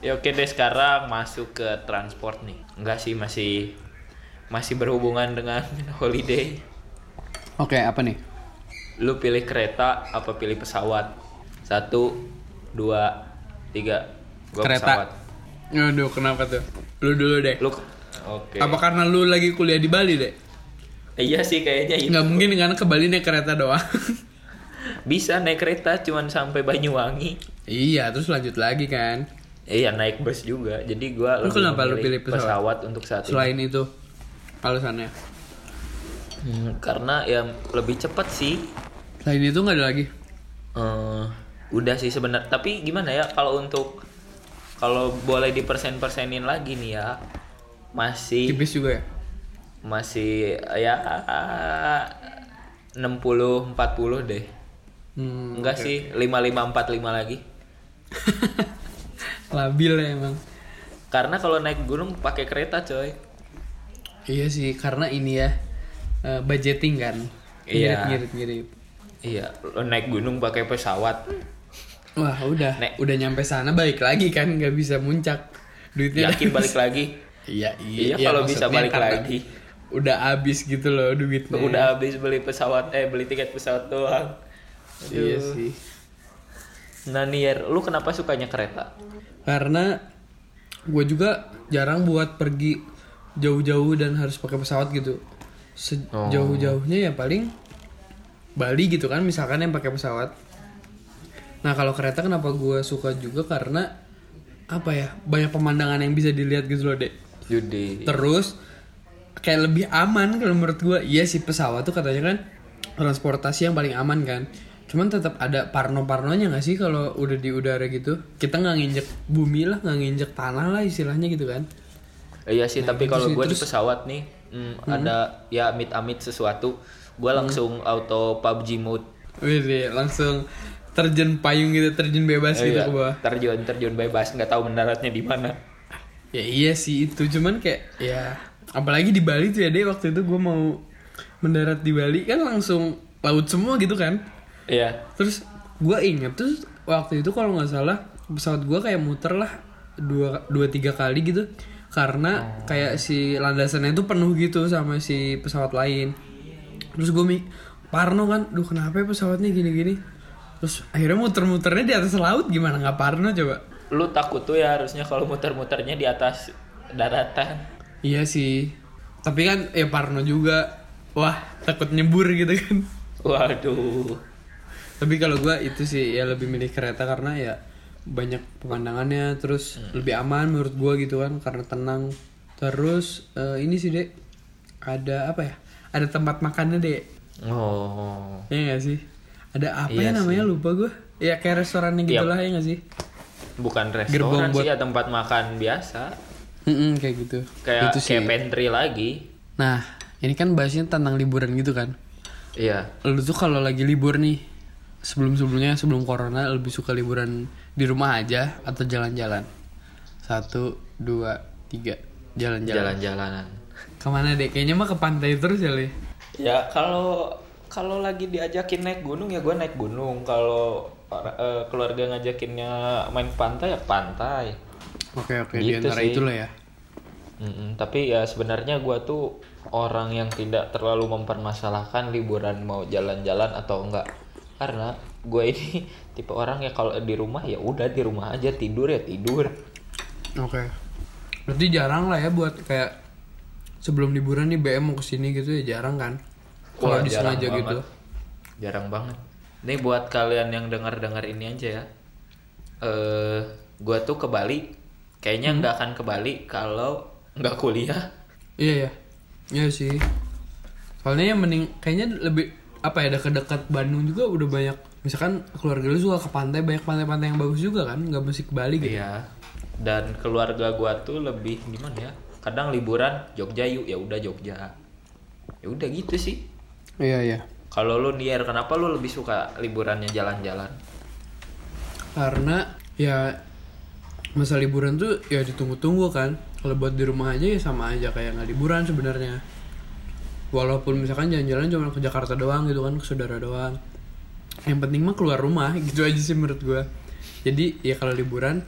Ya oke deh sekarang masuk ke transport nih. Enggak sih masih masih berhubungan dengan holiday. Oke apa nih? Lu pilih kereta apa pilih pesawat? Satu, dua, tiga. Gua kereta. Pesawat. Aduh kenapa tuh? Lu dulu deh. Lu oke. Apa karena lu lagi kuliah di Bali deh? Eh, iya sih kayaknya. Nggak itu. Mungkin karena ke Bali naik kereta doang. Bisa naik kereta cuman sampai Banyuwangi. Iya terus lanjut lagi kan? Iya naik bus juga, jadi gue lu lebih kenapa pilih, pilih pesawat? pesawat untuk saat ini. Selain itu, alasannya? Hmm, karena ya lebih cepat sih. Selain itu nggak ada lagi? Uh, udah sih sebenarnya, tapi gimana ya kalau untuk kalau boleh dipersen-persenin lagi nih ya masih. Tipis juga ya? Masih ya enam puluh empat puluh deh. Hmm, enggak okay. sih lima puluh lima empat puluh lima lagi. Labil ya emang. Karena kalau naik gunung pakai kereta coy. Iya sih, karena ini ya uh, budgeting kan. Iya. Mirip-mirip. Iya, lo naik gunung pakai pesawat. Wah, udah. Naik. Udah nyampe sana balik lagi kan, enggak bisa muncak. Duitnya yakin balik bisa. Lagi. Iya, iya. Iya, kalau bisa balik lagi. Udah habis gitu loh duitnya. Udah habis beli pesawat eh beli tiket pesawat doang. Aduh. Iya sih. Nah, Nier, lu kenapa sukanya kereta? Karena gue juga jarang buat pergi jauh-jauh dan harus pakai pesawat gitu. Sejauh-jauhnya ya paling Bali gitu kan, misalkan yang pakai pesawat. Nah, kalau kereta kenapa gue suka juga karena apa ya? Banyak pemandangan yang bisa dilihat gitu loh, Dek. Yudi. Terus kayak lebih aman kalau menurut gue. Iya sih, pesawat tuh katanya kan transportasi yang paling aman kan. Cuman tetap ada parno-parnonya nggak sih kalau udah di udara gitu? Kita nggak nginjek bumi lah, nggak nginjek tanah lah istilahnya gitu kan? Iya sih, nah, tapi kalau gue di pesawat nih hmm, hmm. ada ya amit-amit sesuatu, gue langsung hmm. auto P U B G mode. Wih, langsung terjun payung gitu, terjun bebas eh, gitu iya. ke bawah. Terjun, terjun bebas, nggak tahu mendaratnya di mana. Ya iya sih itu, cuman kayak ya apalagi di Bali tuh ya deh, waktu itu gue mau mendarat di Bali kan langsung laut semua gitu kan? Iya. Terus gue inget terus waktu itu kalau nggak salah pesawat gue kayak muter lah dua dua tiga kali gitu karena kayak si landasannya itu penuh gitu sama si pesawat lain. Terus gue mik parno kan, duh kenapa ya pesawatnya gini-gini. Terus akhirnya muter-muternya di atas laut, gimana nggak parno coba? Lu takut tuh ya harusnya kalau muter-muternya di atas daratan. Iya sih, tapi kan ya parno juga. Wah takut nyebur gitu kan. Waduh. Tapi kalau gue itu sih ya lebih milih kereta karena ya banyak pemandangannya, terus hmm. lebih aman menurut gue gitu kan karena tenang. Terus uh, ini sih Dek, ada apa ya? Ada tempat makannya Dek. Oh. Iya gak sih? Ada apa iya ya namanya sih. Lupa gue. Ya kayak restorannya gitu lah ya gak sih? Bukan restoran buat... sih ya tempat makan biasa. Mm-mm, kayak gitu. Kayak, gitu kayak pantry lagi. Nah ini kan bahasnya tentang liburan gitu kan? Iya. Lu tuh kalau lagi libur nih, sebelum-sebelumnya, sebelum corona, lebih suka liburan di rumah aja atau jalan-jalan? Satu, dua, tiga. Jalan-jalan. Jalan-jalanan. Kemana Dek? Kayaknya mah ke pantai terus ya, Le? Ya, kalau kalau lagi diajakin naik gunung ya gue naik gunung. Kalau uh, keluarga ngajakinnya main pantai ya pantai. Oke, oke. Gitu di antara sih. Itulah ya. Mm-mm, tapi ya sebenarnya gue tuh orang yang tidak terlalu mempermasalahkan liburan mau jalan-jalan atau enggak. Karena gue ini tipe orang ya kalau di rumah ya udah di rumah aja, tidur ya tidur. Oke. Berarti jarang lah ya buat kayak sebelum liburan nih B M mau kesini gitu ya jarang kan? Kalau disengaja gitu. Jarang banget. Nih buat kalian yang dengar-dengar ini aja ya. Eh, gue tuh ke Bali. Kayaknya nggak akan ke Bali kalau nggak kuliah. Iya ya. Iya sih. Soalnya yang mending kayaknya lebih apa ya, dekat-dekat Bandung juga udah banyak. Misalkan keluarga lu suka ke pantai, banyak pantai-pantai yang bagus juga kan, nggak mesti ke Bali gitu. Iya. Dan keluarga gua tuh lebih gimana ya? Kadang liburan Jogja yuk, ya udah Jogja. Ya udah gitu sih. Iya iya. Kalau lu Nier, kenapa lu lebih suka liburannya jalan-jalan? Karena ya masa liburan tuh ya ditunggu-tunggu kan. Kalau buat di rumah aja ya sama aja kayak nggak liburan sebenarnya. Walaupun misalkan jalan-jalan cuma ke Jakarta doang gitu kan, ke saudara doang. Yang penting mah keluar rumah, gitu aja sih menurut gue. Jadi ya kalau liburan,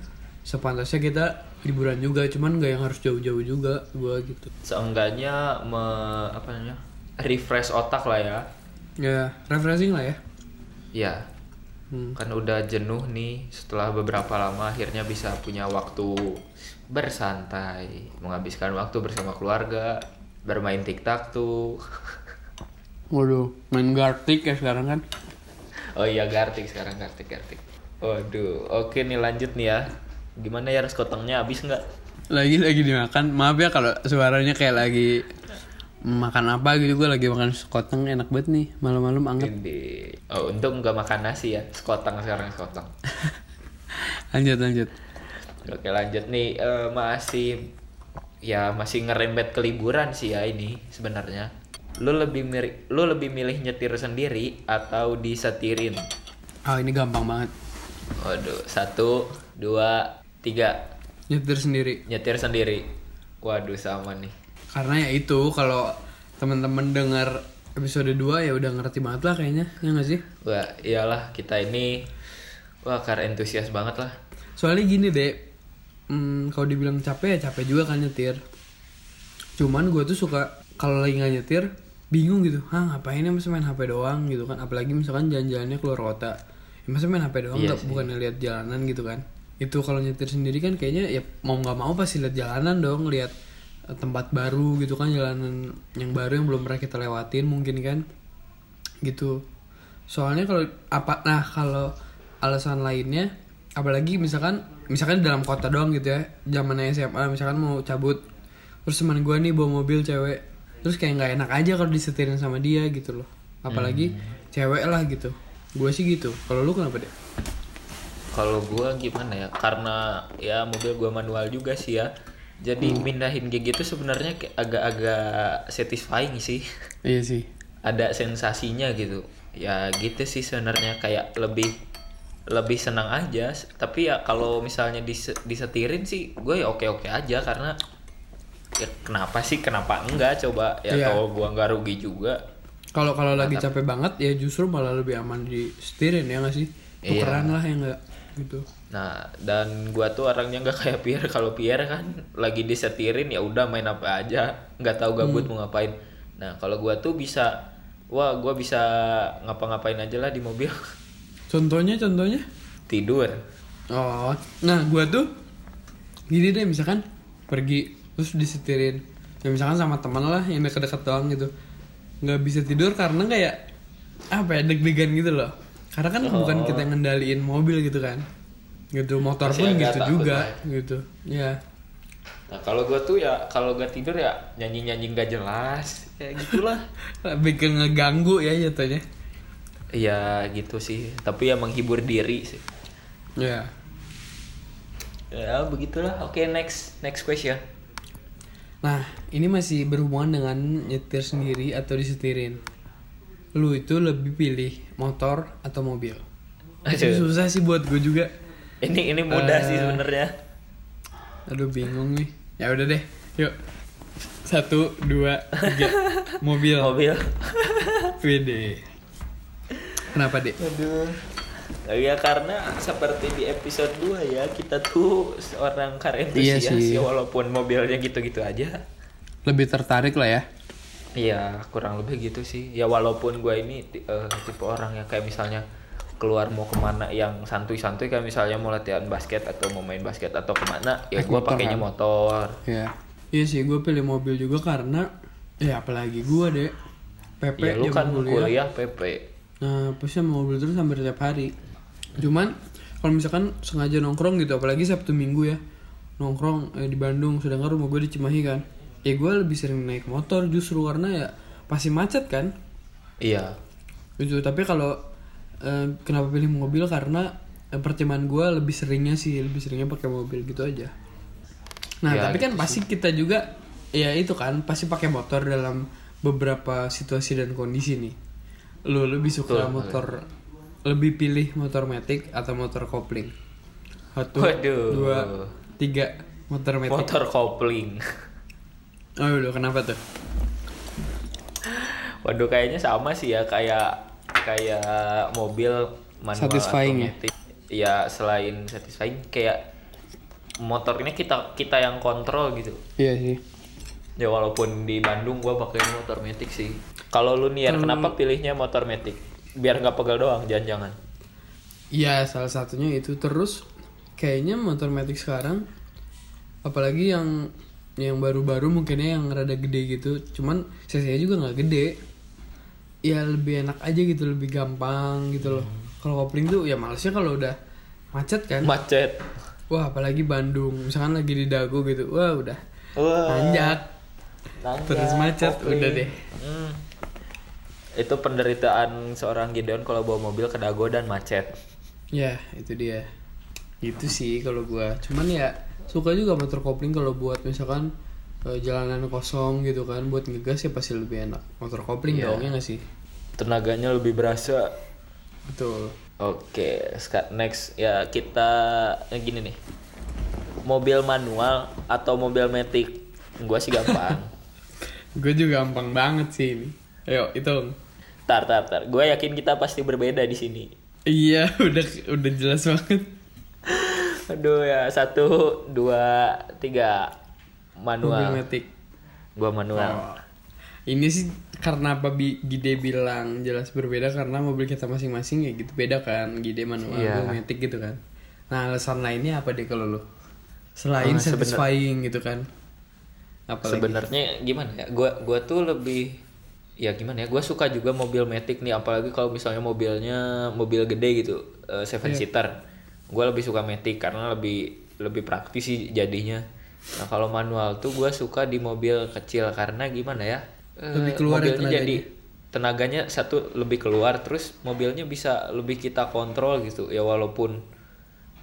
sepantasnya kita liburan juga, cuman gak yang harus jauh-jauh juga gue gitu. Seenggaknya me, apa namanya, refresh otak lah ya. Ya, refreshing lah ya. Ya, hmm. kan udah jenuh nih setelah beberapa lama akhirnya bisa punya waktu bersantai. Menghabiskan waktu bersama keluarga. Bermain TikTok tuh. Waduh, main Gartic ya sekarang kan? Oh iya Gartic sekarang, Gartic, Gartic. Waduh, oke nih lanjut nih ya. Gimana ya, res kotongnya habis nggak? Lagi-lagi dimakan. Maaf ya kalau suaranya kayak lagi makan apa gitu. Gue lagi makan sekoteng, enak banget nih. Malam-malam anget. Oh untung nggak makan nasi ya. Sekoteng sekarang, sekoteng. Lanjut, lanjut. Oke lanjut nih, uh, masih... Ya masih ngerembet ke liburan sih ya ini sebenarnya. Lu lebih miri, lu lebih milih nyetir sendiri atau disetirin? Ah oh, ini gampang banget. Waduh, satu, dua, tiga. Nyetir sendiri. Nyetir sendiri. Waduh sama nih. Karena ya itu, kalau teman-teman dengar episode dua ya udah ngerti banget lah kayaknya, ya nggak sih? Wah iyalah, kita ini wah car entusias banget lah. Soalnya gini deh, hmm, kalau dibilang capek ya capek juga kan nyetir. Cuman gue tuh suka kalau lagi nggak nyetir bingung gitu, hah ngapain ya masa main H P doang gitu kan? Apalagi misalkan jalan-jalannya keluar kota, ya masa main H P doang, iya, bukan lihat jalanan gitu kan? Itu kalau nyetir sendiri kan kayaknya ya mau nggak mau pasti lihat jalanan dong, lihat tempat baru gitu kan, jalanan yang baru yang belum pernah kita lewatin mungkin kan, gitu. Soalnya kalau apa, nah kalau alasan lainnya, apalagi misalkan misalkan dalam kota doang gitu ya, zamannya S M A misalkan mau cabut, terus teman gue nih bawa mobil cewek. Terus kayak gak enak aja kalau disetirin sama dia gitu loh. Apalagi hmm. cewek lah gitu. Gue sih gitu. Kalau lu kenapa deh? Kalau gue gimana ya? Karena ya mobil gue manual juga sih ya. Jadi hmm. mindahin gigi itu sebenarnya agak-agak satisfying sih. Iya sih. Ada sensasinya gitu. Ya gitu sih sebenarnya, kayak lebih lebih senang aja. Tapi ya kalau misalnya disetirin sih gue ya oke-oke aja, karena ya kenapa sih, kenapa enggak, coba ya iya. Kalau gua nggak rugi juga. Kalau kalau lagi capek banget ya justru malah lebih aman di setirin ya nggak sih, tukeran iya. Lah ya nggak gitu. Nah dan gua tuh orangnya nggak kayak Pierre. Kalau Pierre kan lagi disetirin ya udah main apa aja, nggak tahu gabut hmm. mau ngapain. Nah kalau gua tuh bisa, wah gua bisa ngapa-ngapain aja lah di mobil. Contohnya contohnya tidur. Oh nah gua tuh gini deh, misalkan pergi terus disetirin ya misalkan sama teman lah yang dekat-dekat doang gitu, nggak bisa tidur karena kayak apa ya, deg-degan gitu loh, karena kan oh. bukan kita yang ngendaliin mobil gitu kan, gitu motor masih pun gitu juga lah. Gitu ya. Nah kalau gue tuh ya kalau gak tidur ya nyanyi-nyanyi nggak jelas kayak gitulah. Bikin ngeganggu ya jatuhnya. Iya gitu sih, tapi ya menghibur diri sih ya. Ya begitulah. Oke, next next question. Nah, ini masih berhubungan dengan nyetir sendiri atau disetirin. Lu itu lebih pilih motor atau mobil? Ini susah sih buat gue juga. Ini ini mudah uh, sih sebenarnya. Aduh bingung nih. Ya udah deh, yuk. Satu, dua, tiga. Mobil. Mobil. Wede. Kenapa deh? Aduh. Ya karena seperti di episode dua ya, kita tuh seorang car enthusiast ya, walaupun mobilnya gitu-gitu aja. Lebih tertarik lah ya. Iya kurang lebih gitu sih. Ya walaupun gue ini uh, tipe orang yang kayak misalnya keluar mau kemana yang santuy-santuy, kayak misalnya mau latihan basket atau mau main basket atau kemana, ya gue pakainya motor. Iya. Iya sih gue pilih mobil juga karena ya apalagi gue deh P P ya, lu kan kuliah P P. Nah pasti mau mobil terus hampir tiap hari. Cuman kalau misalkan sengaja nongkrong gitu, apalagi Sabtu Minggu ya, nongkrong eh, di Bandung, sedangkan rumah gue di Cimahi kan, ya gue lebih sering naik motor justru karena ya pasti macet kan. Iya itu. Tapi kalau eh, kenapa pilih mobil, karena eh, pertimbangan gue lebih seringnya sih lebih seringnya pakai mobil gitu aja. Nah ya, tapi kan gitu pasti sih. Kita juga ya itu kan pasti pakai motor dalam beberapa situasi dan kondisi nih. Lu lebih suka betul, motor betul. Lebih pilih motor matic atau motor kopling? Satu, waduh. Dua, tiga. Motor matic. Motor kopling. Oh udah, kenapa tuh? Waduh kayaknya sama sih ya, kayak kayak mobil manual satisfying atau matic. Ya? Ya selain satisfying kayak motornya kita kita yang kontrol gitu. Iya sih. Ya walaupun di Bandung gua pakai motor matic sih. Kalau lu Nian hmm. kenapa pilihnya motor matic? Biar nggak pegal doang, jangan-jangan. Iya, salah satunya itu. Terus kayaknya motor matic sekarang, apalagi yang yang baru-baru mungkinnya yang rada gede gitu, cuman C C-nya juga nggak gede. Ya lebih enak aja gitu, lebih gampang gitu loh. Hmm. Kalau kopling tuh ya malesnya kalau udah macet kan. Macet. Wah, apalagi Bandung, misalkan lagi di Dago gitu, wah udah nanjak, terus macet, kopling. Udah deh. Hmm. Itu penderitaan seorang Gideon kalau bawa mobil ke Dago dan macet. Ya itu dia. Itu sih kalau gua. Cuman ya suka juga motor kopling kalau buat misalkan e, jalanan kosong gitu kan, buat ngegas ya pasti lebih enak motor kopling ya. Dongnya nggak sih? Tenaganya lebih berasa. Betul. Oke, next ya kita ya gini nih. Mobil manual atau mobil matic? Gua sih gampang. Gue juga gampang banget sih ini. Ayo, hitung. Tar, tar, tar. Gue yakin kita pasti berbeda di sini. Iya, udah udah jelas banget. Aduh ya, satu, dua, tiga. Manual. Problematik. Gue manual. Oh. Ini sih karena apa Gide bilang jelas berbeda karena mobil kita masing-masing ya gitu. Beda kan, Gide manual, yeah. Gue matic gitu kan. Nah, alasan lainnya apa deh kalau lo? Selain oh, satisfying gitu kan. Sebenarnya gimana ya, gue gue tuh lebih ya gimana ya, gue suka juga mobil matic nih, apalagi kalau misalnya mobilnya mobil gede gitu, uh, seven yeah. seater, gue lebih suka matic karena lebih lebih praktis sih jadinya. Nah kalau manual tuh gue suka di mobil kecil karena gimana ya, uh, lebih keluar mobilnya tenaganya. Jadi tenaganya satu lebih keluar, terus mobilnya bisa lebih kita kontrol gitu ya, walaupun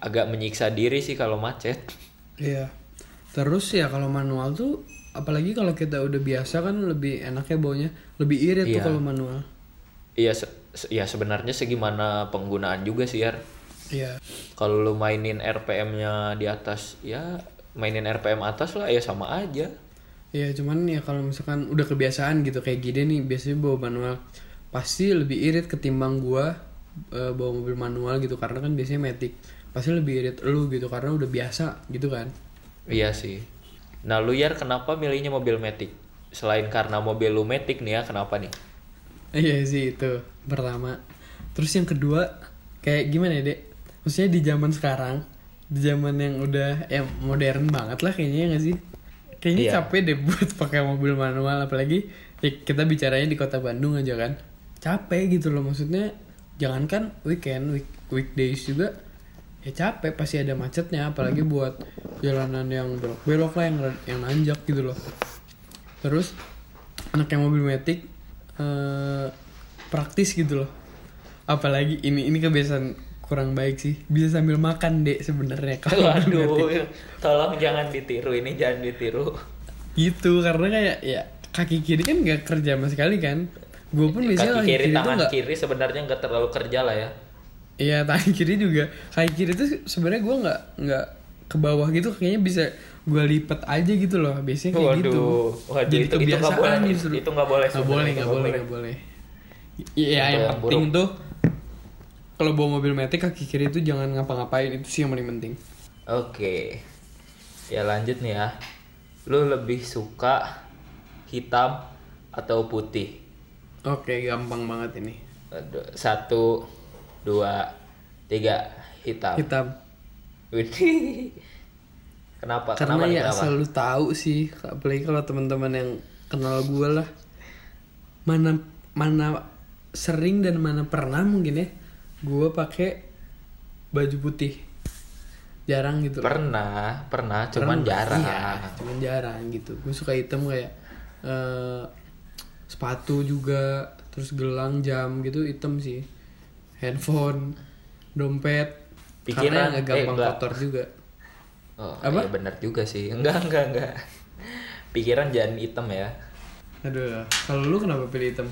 agak menyiksa diri sih kalau macet. Iya. Yeah. Terus ya kalau manual tuh, apalagi kalau kita udah biasa kan lebih enaknya baunya, lebih irit iya. tuh kalau manual. Iya, se- se- ya sebenarnya segimana penggunaan juga sih ya. Iya. Kalau lu mainin R P M-nya di atas, ya mainin R P M atas lah ya sama aja. Iya, cuman ya kalau misalkan udah kebiasaan gitu kayak gini nih, biasanya bawa manual pasti lebih irit ketimbang gua e, bawa mobil manual gitu, karena kan biasanya matic pasti lebih irit lu gitu karena udah biasa gitu kan. Iya sih. Nah lu Yar, kenapa milihnya mobil matic? Selain karena mobil lu matic nih ya, kenapa nih? Iya sih itu, pertama. Terus yang kedua, kayak gimana ya dek? Maksudnya di zaman sekarang, di zaman yang udah ya modern banget lah kayaknya gak sih? Kayaknya iya. capek deh buat pakai mobil manual, apalagi ya kita bicaranya di kota Bandung aja kan. Capek gitu loh, maksudnya jangankan weekend, week, weekdays juga ya capek, pasti ada macetnya, apalagi buat jalanan yang belok-belok lah, yang, yang nanjak gitu loh. Terus anaknya mobil matic eh, praktis gitu loh, apalagi ini ini kebiasaan kurang baik sih, bisa sambil makan dek sebenarnya kalau matic. Tolong jangan ditiru, ini jangan ditiru gitu, karena kayak ya kaki kiri kan nggak kerja sama sekali kan. Gue pun biasanya kaki kiri, kiri tangan gak... kiri sebenarnya nggak terlalu kerja lah ya. Iya, tangan kiri juga. Kaki kiri tuh sebenarnya gue nggak nggak ke bawah gitu, kayaknya bisa gue lipet aja gitu loh. Biasanya kayak waduh, gitu. Waduh, jadi itu, kebiasaan gitu. Itu nggak boleh. Nggak boleh, nggak boleh, nggak boleh. Iya, yang penting buruk. Tuh kalau bawa mobil matic kaki kiri tuh jangan ngapa-ngapain, itu sih yang paling penting. Oke, ya lanjut nih ya. Lu lebih suka hitam atau putih? Oke, gampang banget ini. Satu. Dua, tiga, hitam. Hitam. Kenapa? Karena kenapa, ya kenapa? Selalu tahu sih, apalagi kalau teman-teman yang kenal gue lah, mana mana sering dan mana pernah mungkin ya, gue pakai baju putih. Jarang gitu. Pernah, pernah, cuman pernah, jarang. Iya, cuman jarang gitu. Gue suka hitam kayak uh, sepatu juga, terus gelang, jam gitu hitam sih. Handphone, dompet, pikiran agak gampang eh, kotor juga. Oh, apa? Iya benar juga sih. Enggak, enggak, enggak. Pikiran jangan hitam ya. Aduh, kalau lu kenapa pilih hitam?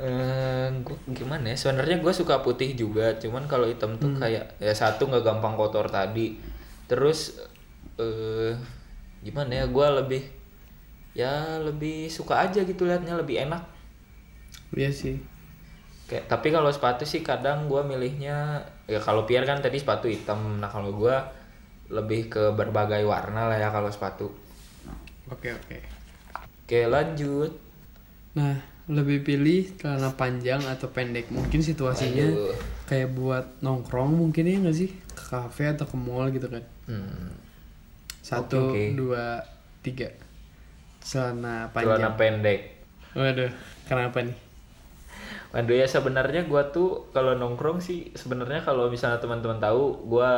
Eh, gua, gimana ya? Sebenarnya gue suka putih juga, cuman kalau hitam tuh hmm. kayak ya satu enggak gampang kotor tadi. Terus eh gimana ya? Gue lebih ya lebih suka aja gitu liatnya, lebih enak. Iya sih. Kayak, tapi kalau sepatu sih kadang gue milihnya ya kalau Pierre kan tadi sepatu hitam, nah kalau gue lebih ke berbagai warna lah ya kalau sepatu. Oke oke. Oke lanjut. Nah lebih pilih celana panjang atau pendek? Mungkin situasinya aduh. Kayak buat nongkrong mungkin ya nggak sih, ke kafe atau ke mall gitu kan. Hmm. Satu okay, okay. Dua tiga. Celana panjang. Celana pendek. Waduh kenapa nih? Waduh ya sebenarnya gue tuh kalau nongkrong sih sebenarnya kalau misalnya teman-teman tahu gue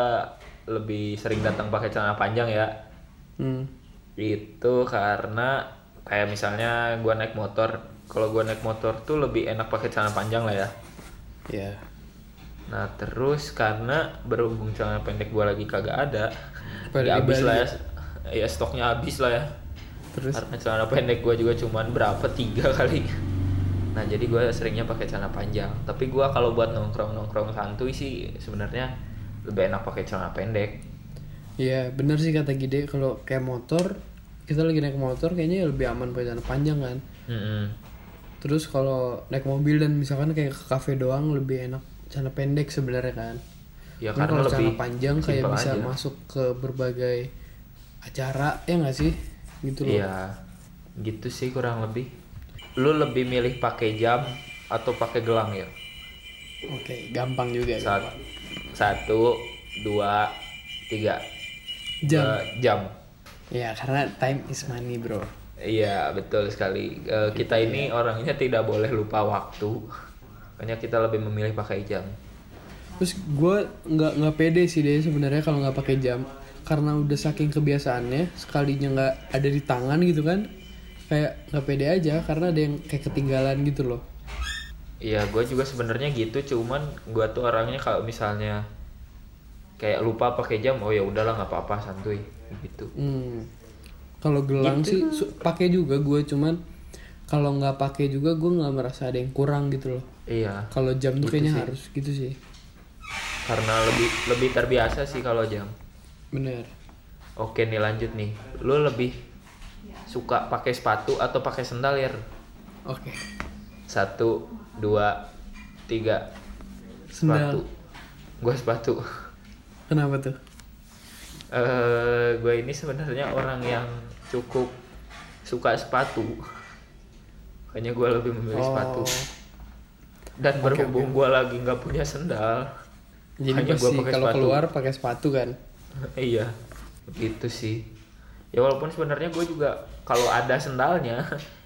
lebih sering datang pakai celana panjang ya. Hmm. Itu karena kayak misalnya gue naik motor, kalau gue naik motor tuh lebih enak pakai celana panjang lah ya. Iya. Yeah. Nah terus karena berhubung celana pendek gue lagi kagak ada, ya habis lah ya, ya stoknya habis lah ya. Terus karena celana pendek gue juga cuman berapa tiga kali. Nah jadi gue seringnya pakai celana panjang, tapi gue kalau buat nongkrong nongkrong santuy sih sebenarnya lebih enak pakai celana pendek. Iya benar sih kata Gide, kalau kayak motor kita lagi naik motor kayaknya lebih aman pakai celana panjang kan. Mm-hmm. Terus kalau naik mobil dan misalkan kayak ke kafe doang lebih enak celana pendek sebenarnya kan. Ya, karena kalau celana panjang kayak bisa aja masuk ke berbagai acara, ya nggak sih gitu loh. Iya, gitu sih kurang lebih. Lu lebih milih pakai jam atau pakai gelang ya? Oke, gampang juga. Sat- gampang. Satu, dua, tiga. Jam. Uh, jam. Iya, karena time is money bro. Iya, betul sekali. Uh, kita gitu, ini ya, orangnya tidak boleh lupa waktu. Makanya kita lebih memilih pakai jam. Terus gue nggak nggak pede sih deh sebenarnya kalau nggak pakai jam, karena udah saking kebiasaannya sekalinya nggak ada di tangan gitu kan, kayak nggak pede aja karena ada yang kayak ketinggalan gitu loh. Iya, gue juga sebenarnya gitu, cuman gue tuh orangnya kalau misalnya kayak lupa pakai jam, oh ya udahlah nggak apa-apa santuy gitu. Hmm. Kalau gelang gitu sih pakai juga gue, cuman kalau nggak pakai juga gue nggak merasa ada yang kurang gitu loh. Iya. Kalau jam tuh gitu kayaknya sih harus gitu sih. Karena lebih lebih terbiasa sih kalau jam. Bener. Oke nih lanjut nih, lu lebih suka pakai sepatu atau pakai sendal ya? Oke. Satu, dua, tiga. Sendal. Sepatu. Gue sepatu. Kenapa tuh? Uh, gue ini sebenarnya orang yang cukup suka sepatu. Makanya gue lebih memilih oh. sepatu. Dan okay, berhubung okay. gue lagi nggak punya sendal, jadi pasti kalau sepatu keluar pakai sepatu kan. Iya, gitu sih. Ya walaupun sebenarnya gue juga kalau ada sendalnya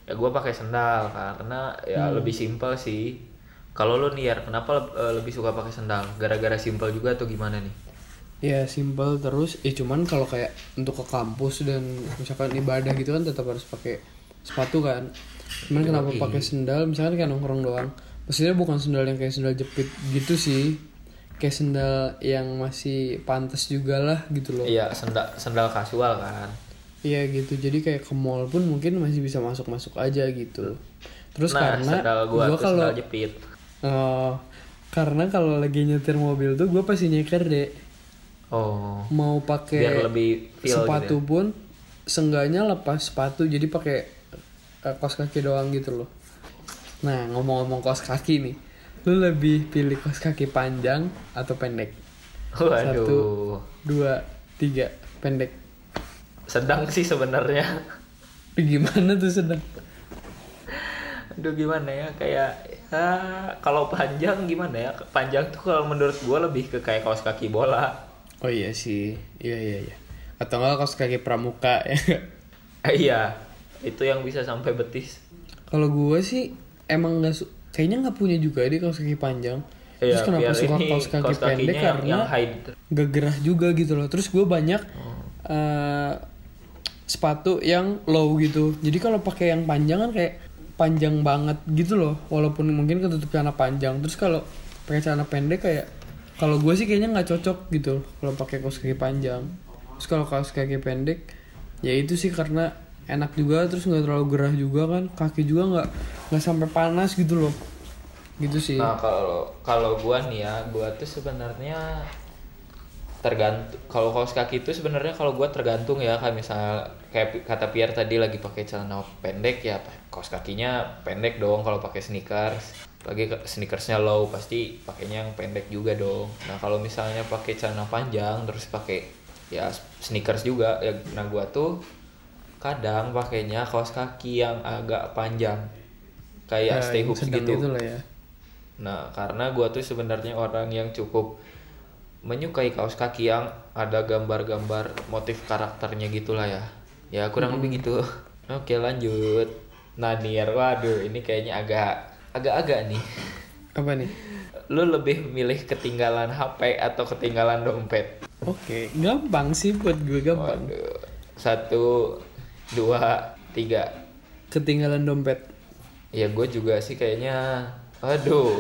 ya gue pakai sendal karena ya hmm. lebih simpel sih. Kalau lo nih ya, kenapa lebih suka pakai sendal? Gara-gara simpel juga atau gimana nih? Ya simpel terus. Ya cuman kalau kayak untuk ke kampus dan misalkan ibadah gitu kan tetap harus pakai sepatu kan. Cuman Jadi kenapa pakai sendal? Misalkan kayak nongkrong doang. Maksudnya bukan sendal yang kayak sendal jepit gitu sih. Kayak sendal yang masih pantas juga lah gitu loh. Iya, sendal sendal kasual kan. Iya gitu, jadi kayak ke mall pun mungkin masih bisa masuk-masuk aja gitu. Terus nah, karena sendal gua, gua kalau sendal jepit. Oh, karena kalau lagi nyetir mobil tuh gua pasti nyeker deh. Oh. Mau pakai sepatu gitu pun seenggaknya lepas sepatu, jadi pakai uh, kaos kaki doang gitu loh. Nah, ngomong-ngomong kaos kaki nih, lu lebih pilih kaos kaki panjang atau pendek? Waduh. Satu, dua, tiga. Pendek. Sedang sih sebenarnya. Gimana tuh sedang? Aduh gimana ya, kayak ya, kalau panjang gimana ya? Panjang tuh kalau menurut gue lebih ke kayak kaos kaki bola. Oh iya sih, iya iya iya. Atau nggak kaos kaki pramuka ya? Iya, itu yang bisa sampai betis. Kalau gue sih emang nggak su- kayaknya nggak punya juga deh kaos kaki panjang. Iya, terus kenapa suka kaos kaki pendek yang, karena nggak gerah juga gitu loh. Terus gue banyak hmm. uh, sepatu yang low gitu. Jadi kalau pakai yang panjang kan kayak panjang banget gitu loh. Walaupun mungkin ketutup celana panjang. Terus kalau pakai celana pendek kayak kalau gue sih kayaknya nggak cocok gitu kalau pakai kaos kaki panjang. Terus kalau kaos kaki pendek ya itu sih karena enak juga, terus nggak terlalu gerah juga kan, kaki juga nggak nggak sampai panas gitu loh, gitu sih. Nah kalau kalau gua nih ya, gua tuh sebenarnya tergantung. Kalau kaos kaki itu sebenarnya kalau gua tergantung ya, kayak misal kayak kata Pierre tadi lagi pakai celana pendek ya, kaos kakinya pendek dong. Kalau pakai sneakers, lagi sneakersnya low pasti pakainya yang pendek juga dong. Nah kalau misalnya pakai celana panjang terus pakai ya sneakers juga, ya, nah gua tuh kadang pakainya kaos kaki yang agak panjang kayak nah, stay hook gitu. Ya. Nah, karena gua tuh sebenarnya orang yang cukup menyukai kaos kaki yang ada gambar-gambar motif karakternya gitulah ya. Ya kurang hmm. lebih gitu. Oke, lanjut. Nah, Nier, waduh, ini kayaknya agak agak-agak nih. Apa nih? Lu lebih milih ketinggalan H P atau ketinggalan dompet? Oke, gampang sih buat gue, gampang. Waduh. Satu, dua, tiga. Ketinggalan dompet. Ya gue juga sih kayaknya. Aduh,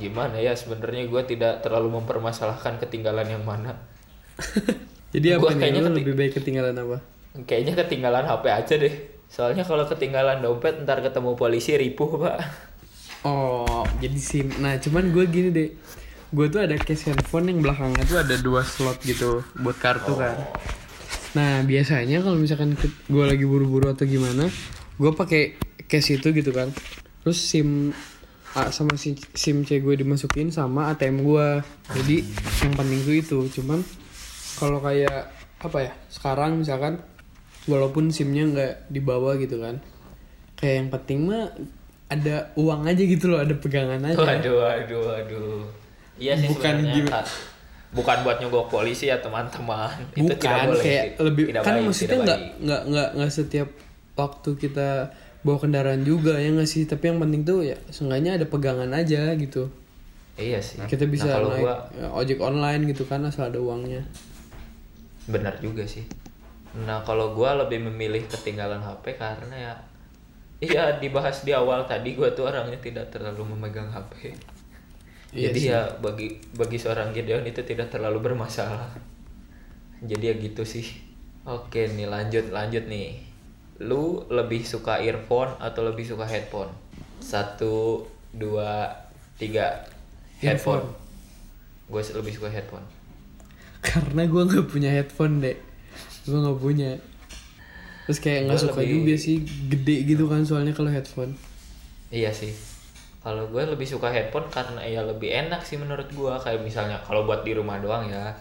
gimana ya, sebenarnya gue tidak terlalu mempermasalahkan ketinggalan yang mana. Jadi apa nih, lu keti- lebih baik ketinggalan apa? Kayaknya ketinggalan H P aja deh. Soalnya kalau ketinggalan dompet ntar ketemu polisi ripuh pak. Oh jadi sim. Nah cuman gue gini deh, gue tuh ada case handphone yang belakangnya tuh ada dua slot gitu buat kartu oh. kan. Nah biasanya kalau misalkan gue lagi buru-buru atau gimana, gue pakai cash itu gitu kan. Terus SIM A sama si, SIM C gue dimasukin sama A T M gue. Jadi yang penting tuh itu. Cuman kalau kayak apa ya, sekarang misalkan walaupun SIM-nya nggak dibawa gitu kan, kayak yang penting mah ada uang aja gitu loh, ada pegangan aja. Aduh, aduh, aduh. Iya sih sebenarnya. Bukan buat nyogok polisi ya teman-teman. Bukan, itu tidak boleh. Kayak lebih, tidak kan baik, maksudnya nggak nggak nggak nggak setiap waktu kita bawa kendaraan juga ya nggak sih. Tapi yang penting tuh ya seenggaknya ada pegangan aja gitu. Iya sih. Kita bisa nah, naik gua... ojek online gitu kan asal ada uangnya. Benar juga sih. Nah kalau gue lebih memilih ketinggalan H P karena ya, iya dibahas di awal tadi gue tuh orangnya tidak terlalu memegang H P. Iya jadi sih. Ya bagi bagi seorang Gideon itu tidak terlalu bermasalah. Jadi ya gitu sih. Oke nih lanjut lanjut nih. Lu lebih suka earphone atau lebih suka headphone? Satu, dua, tiga. Headphone. Gue lebih suka headphone. Karena gue nggak punya headphone deh. Gue nggak punya. Terus kayak nggak suka lebih... juga sih gede gitu kan soalnya kalau headphone. Iya sih. Kalau gue lebih suka headphone karena ya lebih enak sih menurut gue. Kayak misalnya kalau buat di rumah doang ya.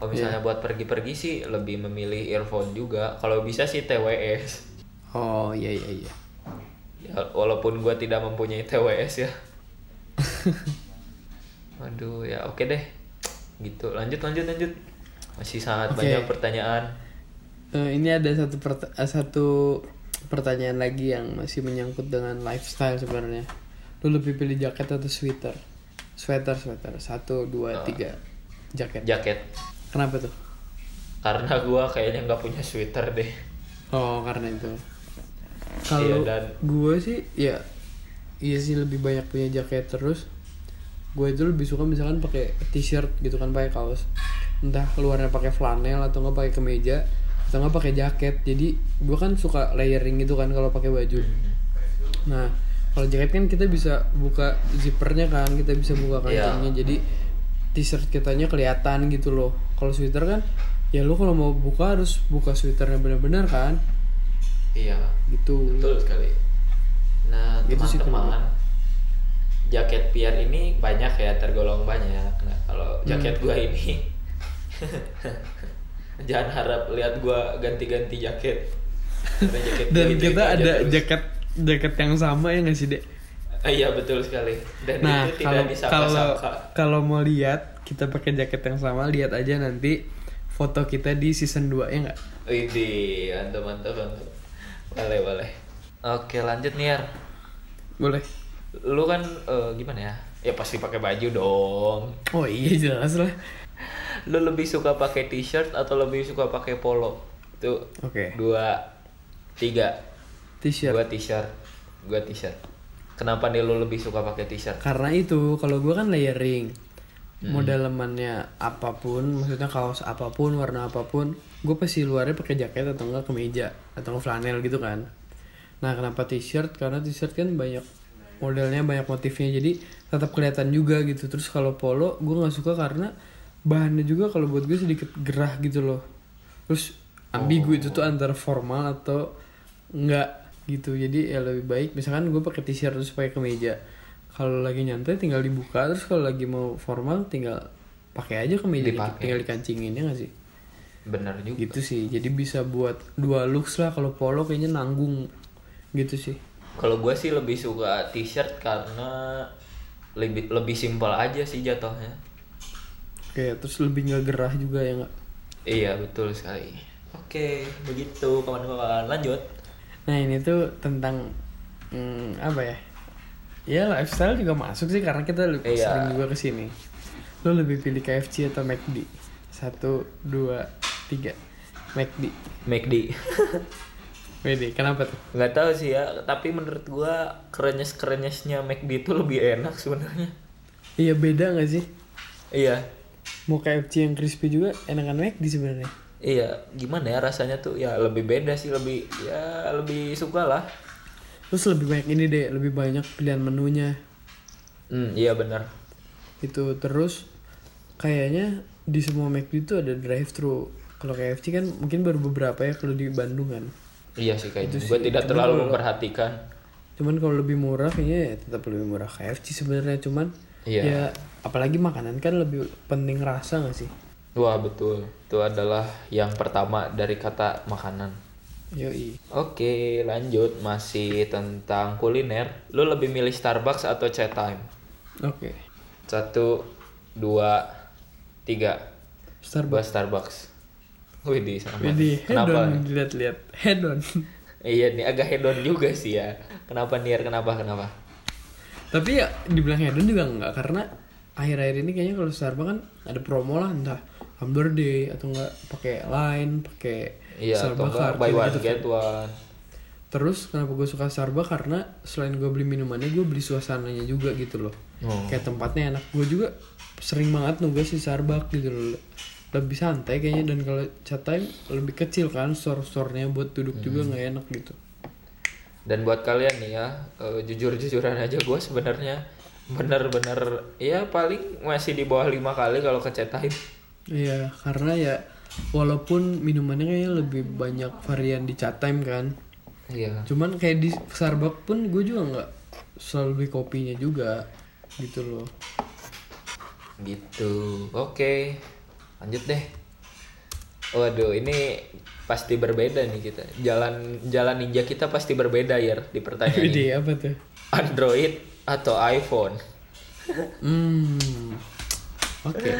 Kalau misalnya yeah. buat pergi-pergi sih lebih memilih earphone juga. Kalau bisa sih T W S. Oh iya iya iya. Ya, walaupun gue tidak mempunyai T W S ya. Waduh ya oke deh. Gitu lanjut lanjut lanjut. Masih sangat okay. banyak pertanyaan. Uh, ini ada satu perta- satu pertanyaan lagi yang masih menyangkut dengan lifestyle sebenarnya. Lu lebih pilih jaket atau sweater? Sweater, sweater. Satu, dua, uh, tiga. Jaket. Jaket. Kenapa tuh? Karena gue kayaknya nggak punya sweater deh. Oh, karena itu. Kalau iya, dan... gue sih, ya, iya sih lebih banyak punya jaket terus. Gue itu lebih suka misalkan pakai t-shirt gitu kan, pakai kaos. Entah keluarnya pakai flanel atau nggak pakai kemeja atau nggak pakai jaket. Jadi gue kan suka layering gitu kan kalau pakai baju. Nah. Kalau jaket kan kita bisa buka zippernya kan, kita bisa buka kancingnya, yeah. jadi t-shirt kitanya kelihatan gitu loh. Kalau sweater kan, ya lu kalau mau buka harus buka sweaternya benar-benar kan. Iya. Yeah. Gitu. Betul sekali. Nah gitu teman-teman, sih, jaket P R ini banyak ya, tergolong banyak. Nah kalau jaket hmm. gua ini, jangan harap lihat gua ganti-ganti jaket. jaket Dan kita ada terus. jaket. Jaket yang sama ya nggak sih dek? Iya betul sekali. Dan nah kalau kalau kalau mau lihat kita pakai jaket yang sama, lihat aja nanti foto kita di season dua ya nggak? Wih, mantap mantap mantap. Boleh boleh. Oke lanjut nih Yar. Boleh. Lu kan uh, gimana ya? Ya pasti pakai baju dong. Oh iya jelas lah. Lu lebih suka pakai t-shirt atau lebih suka pakai polo? Tuh. Oke. Okay. Dua, tiga. T-shirt. Gua t-shirt. Gua t-shirt. Kenapa nih lo lebih suka pakai t-shirt? Karena itu, kalau gua kan layering. Hmm. Mau dalemannya apapun, maksudnya kaos apapun, warna apapun, gua pasti luarnya pakai jaket atau enggak kemeja atau enggak flanel gitu kan. Nah, kenapa t-shirt? Karena t-shirt kan banyak modelnya, banyak motifnya. Jadi tetap kelihatan juga gitu. Terus kalau polo, gua enggak suka karena bahannya juga kalau buat gua sedikit gerah gitu loh. Terus ambigu oh. itu tuh antara formal atau enggak gitu. Jadi ya lebih baik misalkan gue pakai t-shirt terus pakai kemeja, kalau lagi nyantai tinggal dibuka, terus kalau lagi mau formal tinggal pakai aja kemeja, dipake. Tinggal dikancingin ya nggak sih? Bener juga gitu sih, jadi bisa buat dua looks lah. Kalau polo kayaknya nanggung gitu sih. Kalau gue sih lebih suka t-shirt karena lebih lebih simpel aja sih jatohnya. Oke, terus lebih nggak gerah juga ya nggak? Iya betul sekali. Oke begitu kawan-kawan, lanjut. Nah ini tuh tentang hmm, apa ya? Ya lifestyle juga masuk sih karena kita lebih iya. sering juga kesini. Lo lebih pilih K F C atau McD? Satu, dua, tiga. McD. McD. McD. Kenapa tuh? Gak tau sih ya. Tapi menurut gua kerenyes-kerenyesnya McD itu lebih enak sebenarnya. Iya beda nggak sih? Iya. Mau K F C yang crispy juga enakan McD sebenarnya. Iya, gimana ya rasanya tuh ya lebih beda sih, lebih ya lebih suka lah. Terus lebih banyak ini deh, lebih banyak pilihan menunya. Hmm, iya benar. Itu terus kayaknya di semua McD itu ada drive-thru. Kalau K F C kan mungkin baru beberapa ya kalau di Bandung kan. Iya sih kayaknya. Gue tidak terlalu memperhatikan. Cuman kalau lebih murah kayaknya ya tetap lebih murah K F C sebenarnya, cuman iya. Ya apalagi makanan kan lebih penting rasa nggak sih? Wah betul. Itu adalah yang pertama dari kata makanan. Yoi. Oke lanjut, masih tentang kuliner. Lu lebih milih Starbucks atau Chat Time? Oke. Satu, dua, tiga. Starbucks. Gua Starbucks. Widih sama. Widih, kenapa? Hedon dilihat-lihat. Hedon. Iya nih agak hedon juga sih ya. Kenapa Nier? Kenapa? Kenapa? Tapi ya dibilang hedon juga enggak, karena akhir-akhir ini kayaknya kalau Starbucks kan ada promo lah, entah Humber Day atau enggak pakai LINE, pakai iya, Starbucks buy one get one. Terus kenapa gue suka Starbucks, karena selain gue beli minumannya gue beli suasananya juga gitu loh. Oh. Kayak tempatnya enak. Gue juga sering banget nugas di Starbucks gitu loh. Lebih santai kayaknya, dan kalau Chat Time lebih kecil kan store-store-nya buat duduk hmm. juga nggak enak gitu. Dan buat kalian nih ya, uh, jujur-jujuran aja gue sebenarnya bener-bener ya paling masih di bawah lima kali kalau ke Chat Time. Iya, karena ya walaupun minumannya kayaknya lebih banyak varian di Chat Time kan. Iya. Cuman kayak di Starbucks pun gue juga nggak selalu beli kopinya juga gitu loh. Gitu. Oke. Lanjut deh. Waduh, ini pasti berbeda nih kita. Jalan jalan ninja kita pasti berbeda ya di pertanyaan ini. Jadi apa tuh? Android atau iPhone? Hmm. Oke. Okay.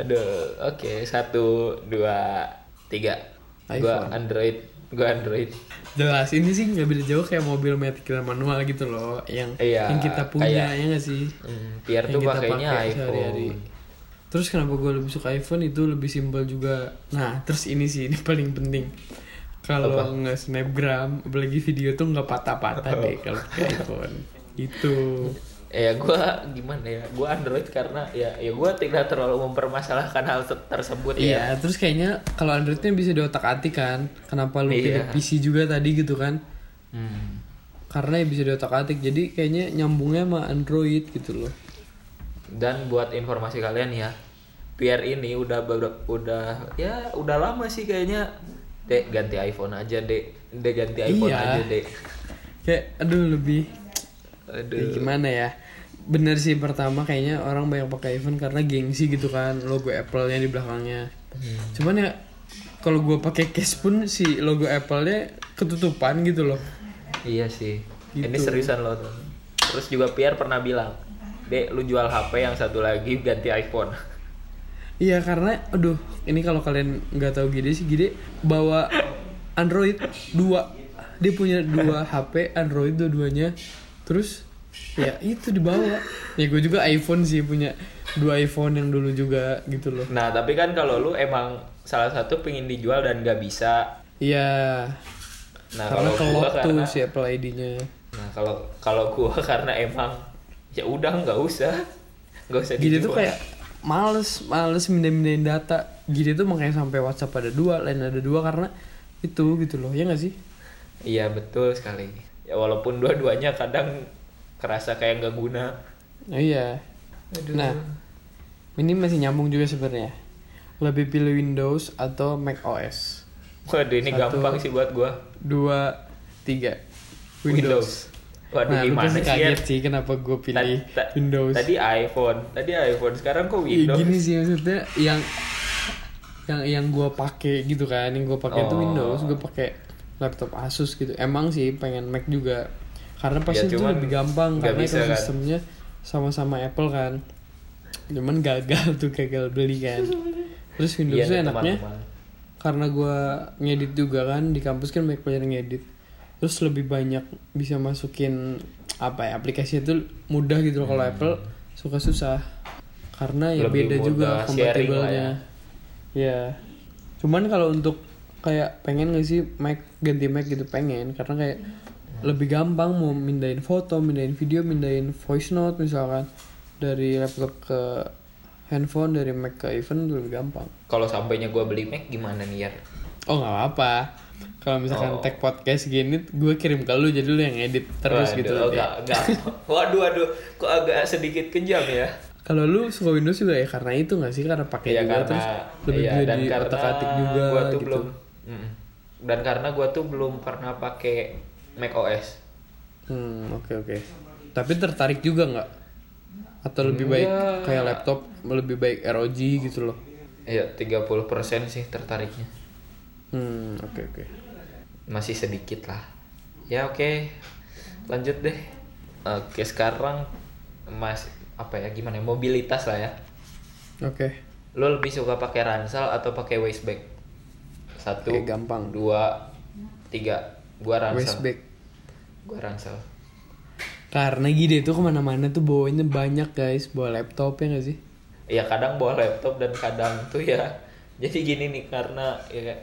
Aduh, oke. Okay. Satu, dua, tiga. iPhone. Gua Android, gua Android. Jelas, ini sih nggak beda jauh kayak mobil matic dan manual gitu loh, yang iya, yang kita punya kayak, ya nggak sih? Mm, P R tuh pakainya iPhone. Sehari-hari. Terus kenapa gue lebih suka iPhone, itu lebih simpel juga. Nah, terus ini sih ini paling penting. Kalau nggak snapgram, apalagi video tuh nggak patah-patah deh kalau pakai iPhone. Itu. Ya gue gimana ya, gue Android karena ya ya gue tidak terlalu mempermasalahkan hal tersebut ya. Iya, terus kayaknya kalau Androidnya bisa diotak-atik kan, kenapa lu pilih iya. P C juga tadi gitu kan. Hmm. Karena ya bisa diotak-atik, jadi kayaknya nyambungnya sama Android gitu loh. Dan buat informasi kalian ya, P R ini udah udah ya udah lama sih kayaknya. Dek ganti iPhone aja dek, dek ganti iPhone iya. aja dek. Kayak aduh lebih. Aduh. Gimana ya, bener sih pertama kayaknya orang banyak pakai iPhone karena gengsi gitu kan, logo Apple-nya di belakangnya. hmm. Cuman ya kalau gue pakai case pun si logo Apple-nya ketutupan gitu loh. Iya sih gitu. Ini seriusan loh. Terus juga P R pernah bilang, Dek lu jual H P yang satu lagi ganti iPhone. Iya karena aduh ini kalau kalian gak tahu Gide sih, Gide bawa Android dua. Dia punya dua H P Android dua-duanya. Terus ya itu dibawa. Ya gue juga iPhone sih, punya dua iPhone yang dulu juga gitu loh. Nah tapi kan kalau lu emang salah satu pengen dijual dan gak bisa. Iya. Nah karena kalau gue karena si Apple I D-nya. Nah kalau kalau gue karena emang ya udah nggak usah nggak usah dijual. Gini tuh kayak males males mindahin data. Gini tuh makanya sampai WhatsApp ada dua, LINE ada dua karena itu gitu loh, ya nggak sih? Iya betul sekali. Ya walaupun dua-duanya kadang kerasa kayak nggak guna. Oh, iya. Aduh. Nah, ini masih nyambung juga sebenarnya. Lebih pilih Windows atau Mac O S? Waduh ini Satu, gampang sih buat gua. Dua, tiga. Windows. Windows. Waduh nah, gimana sih? Kaget sih kenapa gua pilih ta- ta- Windows. Tadi iPhone, tadi iPhone sekarang kok Windows. Ya, gini sih maksudnya yang yang yang gua pakai gitu kan, yang gua pakai oh. itu Windows, gua pakai laptop Asus gitu. Emang sih pengen Mac juga karena pasti ya, itu lebih gampang karena bisa, sistemnya kan sama-sama Apple kan. Cuman gagal tuh gagal beli kan. Terus Windows ya, enaknya teman-teman. Karena gue ngedit juga kan di kampus kan banyak pelajaran ngedit. Terus lebih banyak bisa masukin apa ya, aplikasi itu mudah gitu loh. Kalau hmm. Apple suka susah karena ya lebih beda juga kompatibelnya. Ya. ya. Cuman kalau untuk kayak pengen gak sih Mac, ganti Mac gitu pengen, karena kayak hmm. lebih gampang mau mindahin foto, mindahin video, mindahin voice note misalkan dari laptop ke handphone, dari Mac ke iPhone lebih gampang. Kalau sampainya gue beli Mac gimana nih ya? Oh nggak apa-apa. Kalau misalkan oh. tag podcast gini gue kirim ke lu jadi lu yang edit terus. Waduh, gitu. Enggak, enggak. Waduh waduh, kok agak sedikit kejam ya? Kalau lu suka Windows juga ya karena itu nggak sih, karena pakai ya, juga karena, terus lebih iya, jadi otak-atik juga gua tuh gitu. Belum, mm, dan karena gue tuh belum pernah pakai Mac O S. Hmm oke okay, oke. Okay. Tapi tertarik juga nggak? Atau lebih baik ya, kayak laptop lebih baik R O G gitu loh? Iya tiga puluh persen sih tertariknya. Hmm oke okay, oke. Okay. Masih sedikit lah. Ya oke okay. Lanjut deh. Oke okay, sekarang mas apa ya gimana ya mobilitas lah ya. Oke. Okay. Lo lebih suka pakai ransel atau pakai waste bag? Satu, okay, gampang. Dua, tiga. Gua ransel. Waste bag. Gua ransel. Karena gini tuh kemana-mana tuh bawanya banyak guys, bawa laptop ya nggak sih? Iya kadang bawa laptop dan kadang tuh ya. Jadi gini nih karena ya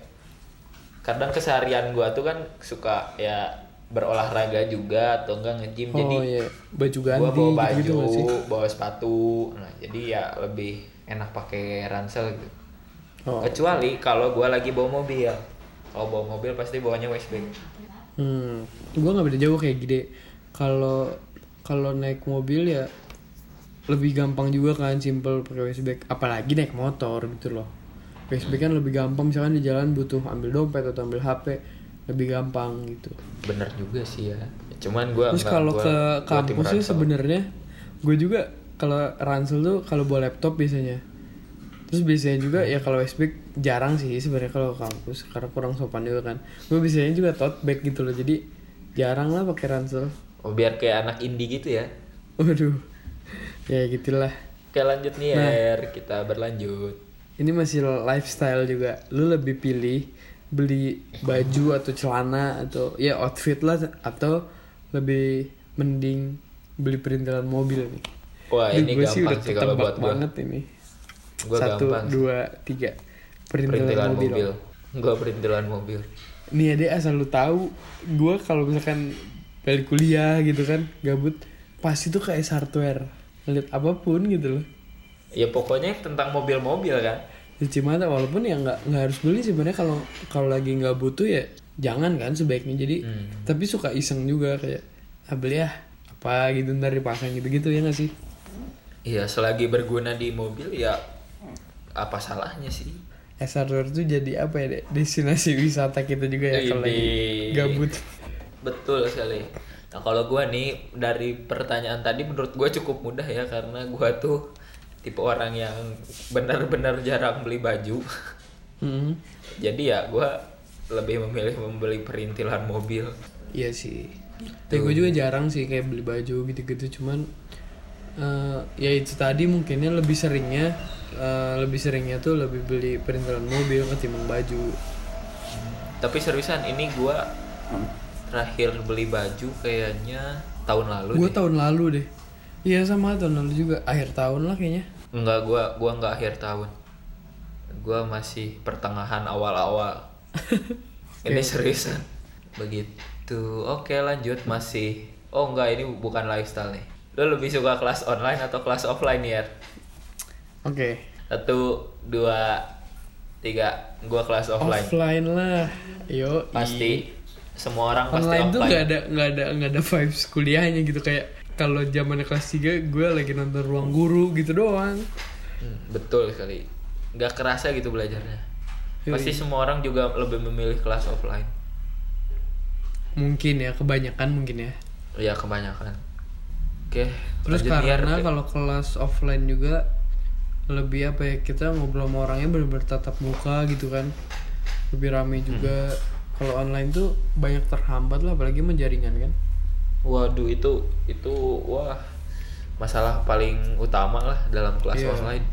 kadang keseharian gua tuh kan suka ya berolahraga juga atau enggak nge-gym, oh, jadi iya. Baju ganti, gua bawa baju, gitu gitu bawa sepatu, nah jadi ya lebih enak pakai ransel gitu. Oh, kecuali okay. Kalau gua lagi bawa mobil, kalau bawa mobil pasti bawanya waste bag. Hmm, gua nggak beda jauh kayak gede. Kalau kalau naik mobil ya lebih gampang juga kan, simple pakai waste bag. Apalagi naik motor gitu loh. Waste bag kan lebih gampang, misalkan di jalan butuh ambil dompet atau ambil H P. Lebih gampang gitu. Bener juga sih ya. Cuman gue terus kalau ke kampus sih sebenarnya gue juga kalau ransel tuh kalau bawa laptop biasanya. Terus biasanya juga hmm. ya kalau waste bag jarang sih sebenarnya kalau kampus karena kurang sopan juga kan. Gue biasanya juga tote bag gitu loh. Jadi jarang lah pakai ransel. Oh biar kayak anak indie gitu ya. Waduh. Ya gitulah. Oke lanjut nih nah, Er, kita berlanjut. Ini masih lifestyle juga. Lu lebih pilih beli baju atau celana atau ya outfit lah atau lebih mending beli perintilan mobil nih. Wah ini gampang sih, udah sih kalau buat banget gua. Ini gua satu gampang. Dua tiga perintilan, perintilan mobil, mobil. Gue perintilan mobil nih deh, asal lu tahu gue kalau misalkan balik kuliah gitu kan gabut pasti tuh kayak hardware ngeliat apapun gitu loh ya, pokoknya tentang mobil-mobil kan. Cuci mata walaupun ya nggak nggak harus beli sebenarnya kalau kalau lagi nggak butuh ya jangan kan sebaiknya jadi hmm. tapi suka iseng juga kayak ah, beli ah apa gitu ntar dipasang gitu gitu ya nggak sih? Iya selagi berguna di mobil ya apa salahnya sih? S R itu jadi apa ya deh, destinasi wisata kita juga ya kalau lagi gabut. Betul sekali. Nah kalau gue nih dari pertanyaan tadi menurut gue cukup mudah ya karena gue tuh tipe orang yang benar-benar jarang beli baju. Mm-hmm. Jadi ya gue lebih memilih membeli perintilan mobil. Iya sih. Tapi gue juga jarang sih kayak beli baju gitu-gitu. Cuman uh, ya itu tadi mungkinnya lebih seringnya uh, lebih seringnya tuh lebih beli perintilan mobil ketimbang baju. Tapi seriusan ini gue terakhir beli baju kayaknya tahun lalu. Gue tahun lalu deh. Iya sama tahun lalu juga, akhir tahun lah kayaknya. Enggak, gue gua nggak akhir tahun, gue masih pertengahan awal-awal. Ini seriusan begitu. Oke lanjut masih. Oh enggak ini bukan lifestyle nih. Lo lebih suka kelas online atau kelas offline ya? Oke. Satu, dua, tiga. Gue kelas offline. Offline lah, yo. Pasti semua orang pasti online. Online tuh nggak ada nggak ada nggak ada vibes kuliahnya gitu kayak. Kalau zaman kelas tiga gue lagi nonton Ruang Guru gitu doang. Hmm, betul sekali. Gak kerasa gitu belajarnya. Yoi. Pasti semua orang juga lebih memilih kelas offline. Mungkin ya, kebanyakan mungkin ya. Iya kebanyakan. Oke. Terus karena kalau kelas offline juga lebih apa ya, kita ngobrol sama orangnya bener-bener tatap muka gitu kan. Lebih rame juga. Hmm. Kalau online tuh banyak terhambat lah, apalagi menjaringan kan. Waduh itu itu wah masalah paling utama lah dalam kelas yeah. online.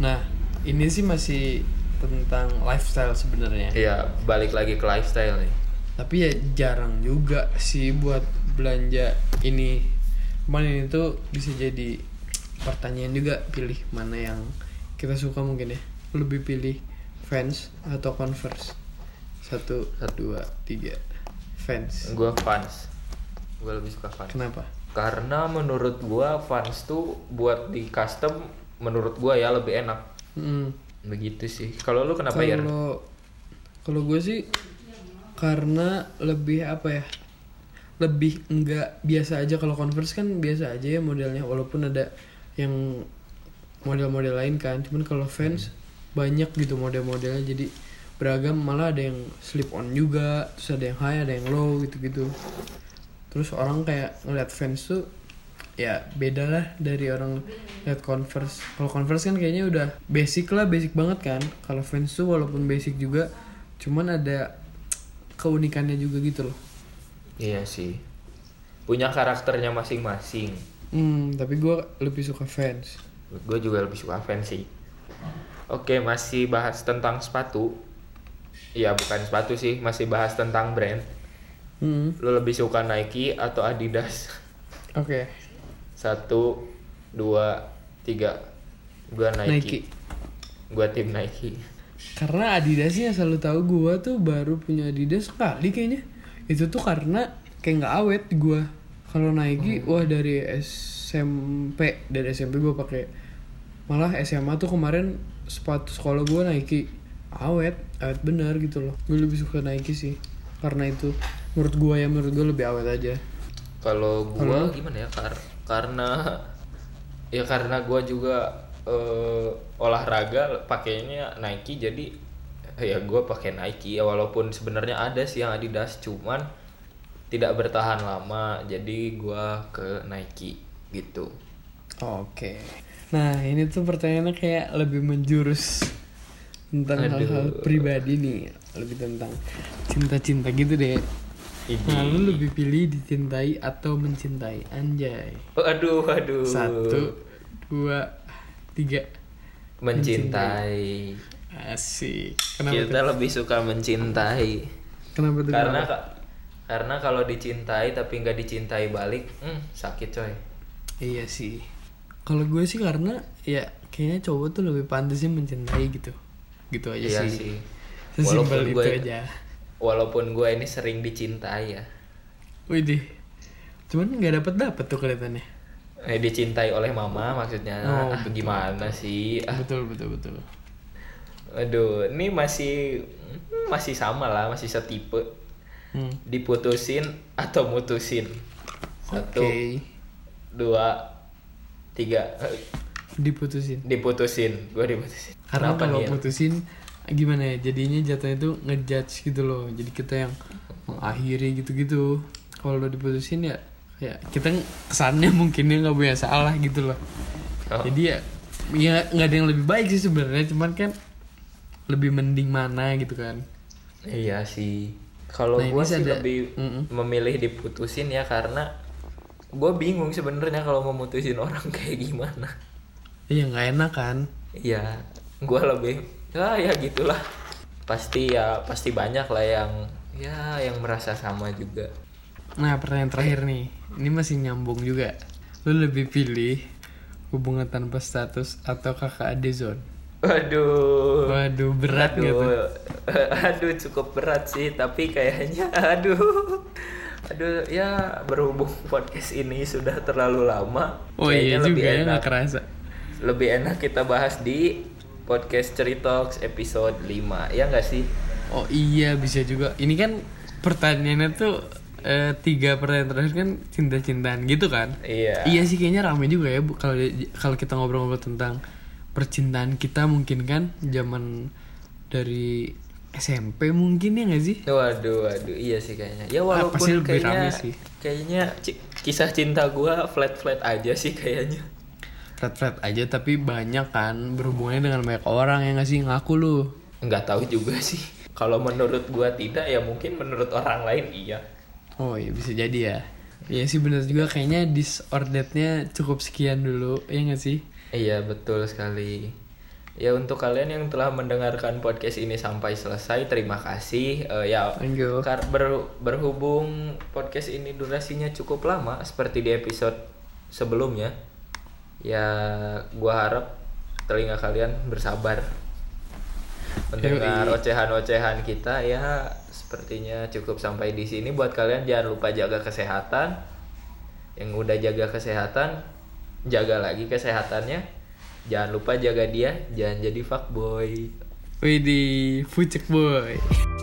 Nah ini sih masih tentang lifestyle sebenarnya. Iya yeah, balik lagi ke lifestyle nih. Tapi ya jarang juga sih buat belanja ini. Cuman itu bisa jadi pertanyaan juga pilih mana yang kita suka mungkin ya. Lebih pilih Vans atau Converse? Satu, dua, tiga. Vans. Gua Vans. Gue lebih suka Vans. Kenapa? Karena menurut gue Vans tuh buat di custom menurut gue ya lebih enak. Mm. Begitu sih. Kalau lu kenapa ya? Kalau kalau gue sih karena lebih apa ya? Lebih enggak biasa aja. Kalau Converse kan biasa aja ya modelnya walaupun ada yang model-model lain kan, cuman kalau Vans hmm. banyak gitu model-modelnya, jadi beragam, malah ada yang slip on juga, terus ada yang high, ada yang low gitu-gitu. Terus orang kayak ngeliat Vans tuh ya beda lah dari orang lihat Converse. Kalau Converse kan kayaknya udah basic lah, basic banget kan. Kalau Vans tuh walaupun basic juga, cuman ada keunikannya juga gitu loh. Iya sih, punya karakternya masing-masing. Hmm, tapi gue lebih suka Vans. Gue juga lebih suka Vans sih. Oke, masih bahas tentang sepatu. Iya, bukan sepatu sih, masih bahas tentang brand. Hmm. Lo lebih suka Nike atau Adidas? Oke. Okay. Satu, dua, tiga. Gua Nike. Nike. Gua tim Nike. Karena Adidasnya selalu tahu, gua tuh baru punya Adidas sekali kayaknya. Itu tuh karena kayak nggak awet gua. Kalau Nike, hmm. wah dari S M P, dari S M P gua pakai. Malah S M A tuh kemarin sepatu sekolah gua Nike. Awet, awet bener gitu loh. Gua lebih suka Nike sih. Karena itu menurut gua ya, menurut gua lebih awet aja. Kalau gua Halo. gimana ya, Kar? Karena ya karena gue juga eh, olahraga pakainya Nike, jadi ya gue pakai Nike ya, walaupun sebenarnya ada sih yang Adidas cuman tidak bertahan lama, jadi gue ke Nike gitu. Oke. Nah ini tuh pertanyaannya kayak lebih menjurus tentang Aduh. hal-hal pribadi nih, lebih tentang cinta-cinta gitu deh. Nah, lu lebih pilih dicintai atau mencintai? Anjay. Aduh, aduh. Satu, dua, tiga. Mencintai. mencintai. Asik. Kenapa kita terus? Lebih suka mencintai. Kenapa tuh? Karena kenapa? Ka- karena kalau dicintai tapi nggak dicintai balik, hmm, sakit coy. Iya sih. Kalau gue sih karena ya kayaknya cowok tuh lebih pantasnya mencintai gitu. Gitu aja iya sih. sih. Sesimpel itu gue... aja. Walaupun gue ini sering dicintai ya. Widih. Cuman gak dapet-dapet tuh kelihatannya. Eh, dicintai oleh mama maksudnya. Oh, ah, betul, gimana betul. sih? Betul-betul-betul. Ah. Aduh, ini masih masih sama lah, masih setipe. Hmm. Diputusin atau mutusin? Satu, okay. dua, tiga. Diputusin. Diputusin, gue diputusin. Karena kalau ya? Putusin... gimana ya, jadinya jatuhnya tuh ngejudge gitu loh, jadi kita yang mengakhiri gitu-gitu. Kalau lo diputusin ya, ya kita kesannya mungkinnya nggak punya salah gitu loh. Oh. Jadi ya, ya nggak ada yang lebih baik sih sebenarnya, cuman kan lebih mending mana gitu kan. Iya sih. Kalau nah, gue sih ada, lebih mm-mm. memilih diputusin ya, karena gue bingung sebenarnya kalau mau mutusin orang kayak gimana. Iya nggak enak kan? Iya, gue lebih lah ya gitulah, pasti ya pasti banyak lah yang ya yang merasa sama juga. Nah pertanyaan terakhir nih, ini masih nyambung juga. Lu lebih pilih hubungan tanpa status atau kakak adezon? Waduh, waduh berat gitu. Aduh cukup berat sih, tapi kayaknya aduh, aduh ya berhubung podcast ini sudah terlalu lama. Oh iya juga ya, nggak kerasa. Lebih enak kita bahas di Podcast Ceritox episode lima, ya nggak sih? Oh iya bisa juga. Ini kan pertanyaannya tuh eh, tiga pertanyaan terakhir kan cinta-cintaan gitu kan? Iya. Iya sih kayaknya rame juga ya bu. Kalau kalau kita ngobrol-ngobrol tentang percintaan kita mungkin kan zaman dari S M P mungkin ya nggak sih? Waduh, waduh, iya sih kayaknya. Ya walaupun ah, kayaknya sih. kayaknya c- kisah cinta gue flat-flat aja sih kayaknya. Flat-flat aja tapi banyak kan berhubungannya dengan banyak orang yang ngasih ngaku lu. Nggak tahu juga sih. Kalau menurut gua tidak ya mungkin menurut orang lain iya. Oh iya bisa jadi ya. Iya sih benar juga kayaknya disordernya cukup sekian dulu ya nggak sih? Iya betul sekali. Ya untuk kalian yang telah mendengarkan podcast ini sampai selesai terima kasih. Uh, ya kar- ber- berhubung podcast ini durasinya cukup lama seperti di episode sebelumnya. Ya, gue harap telinga kalian bersabar mendengar ocehan-ocehan kita ya. Sepertinya cukup sampai di sini. Buat kalian jangan lupa jaga kesehatan. Yang udah jaga kesehatan, jaga lagi kesehatannya. Jangan lupa jaga dia, jangan jadi fuckboy. Widih, fucek boy.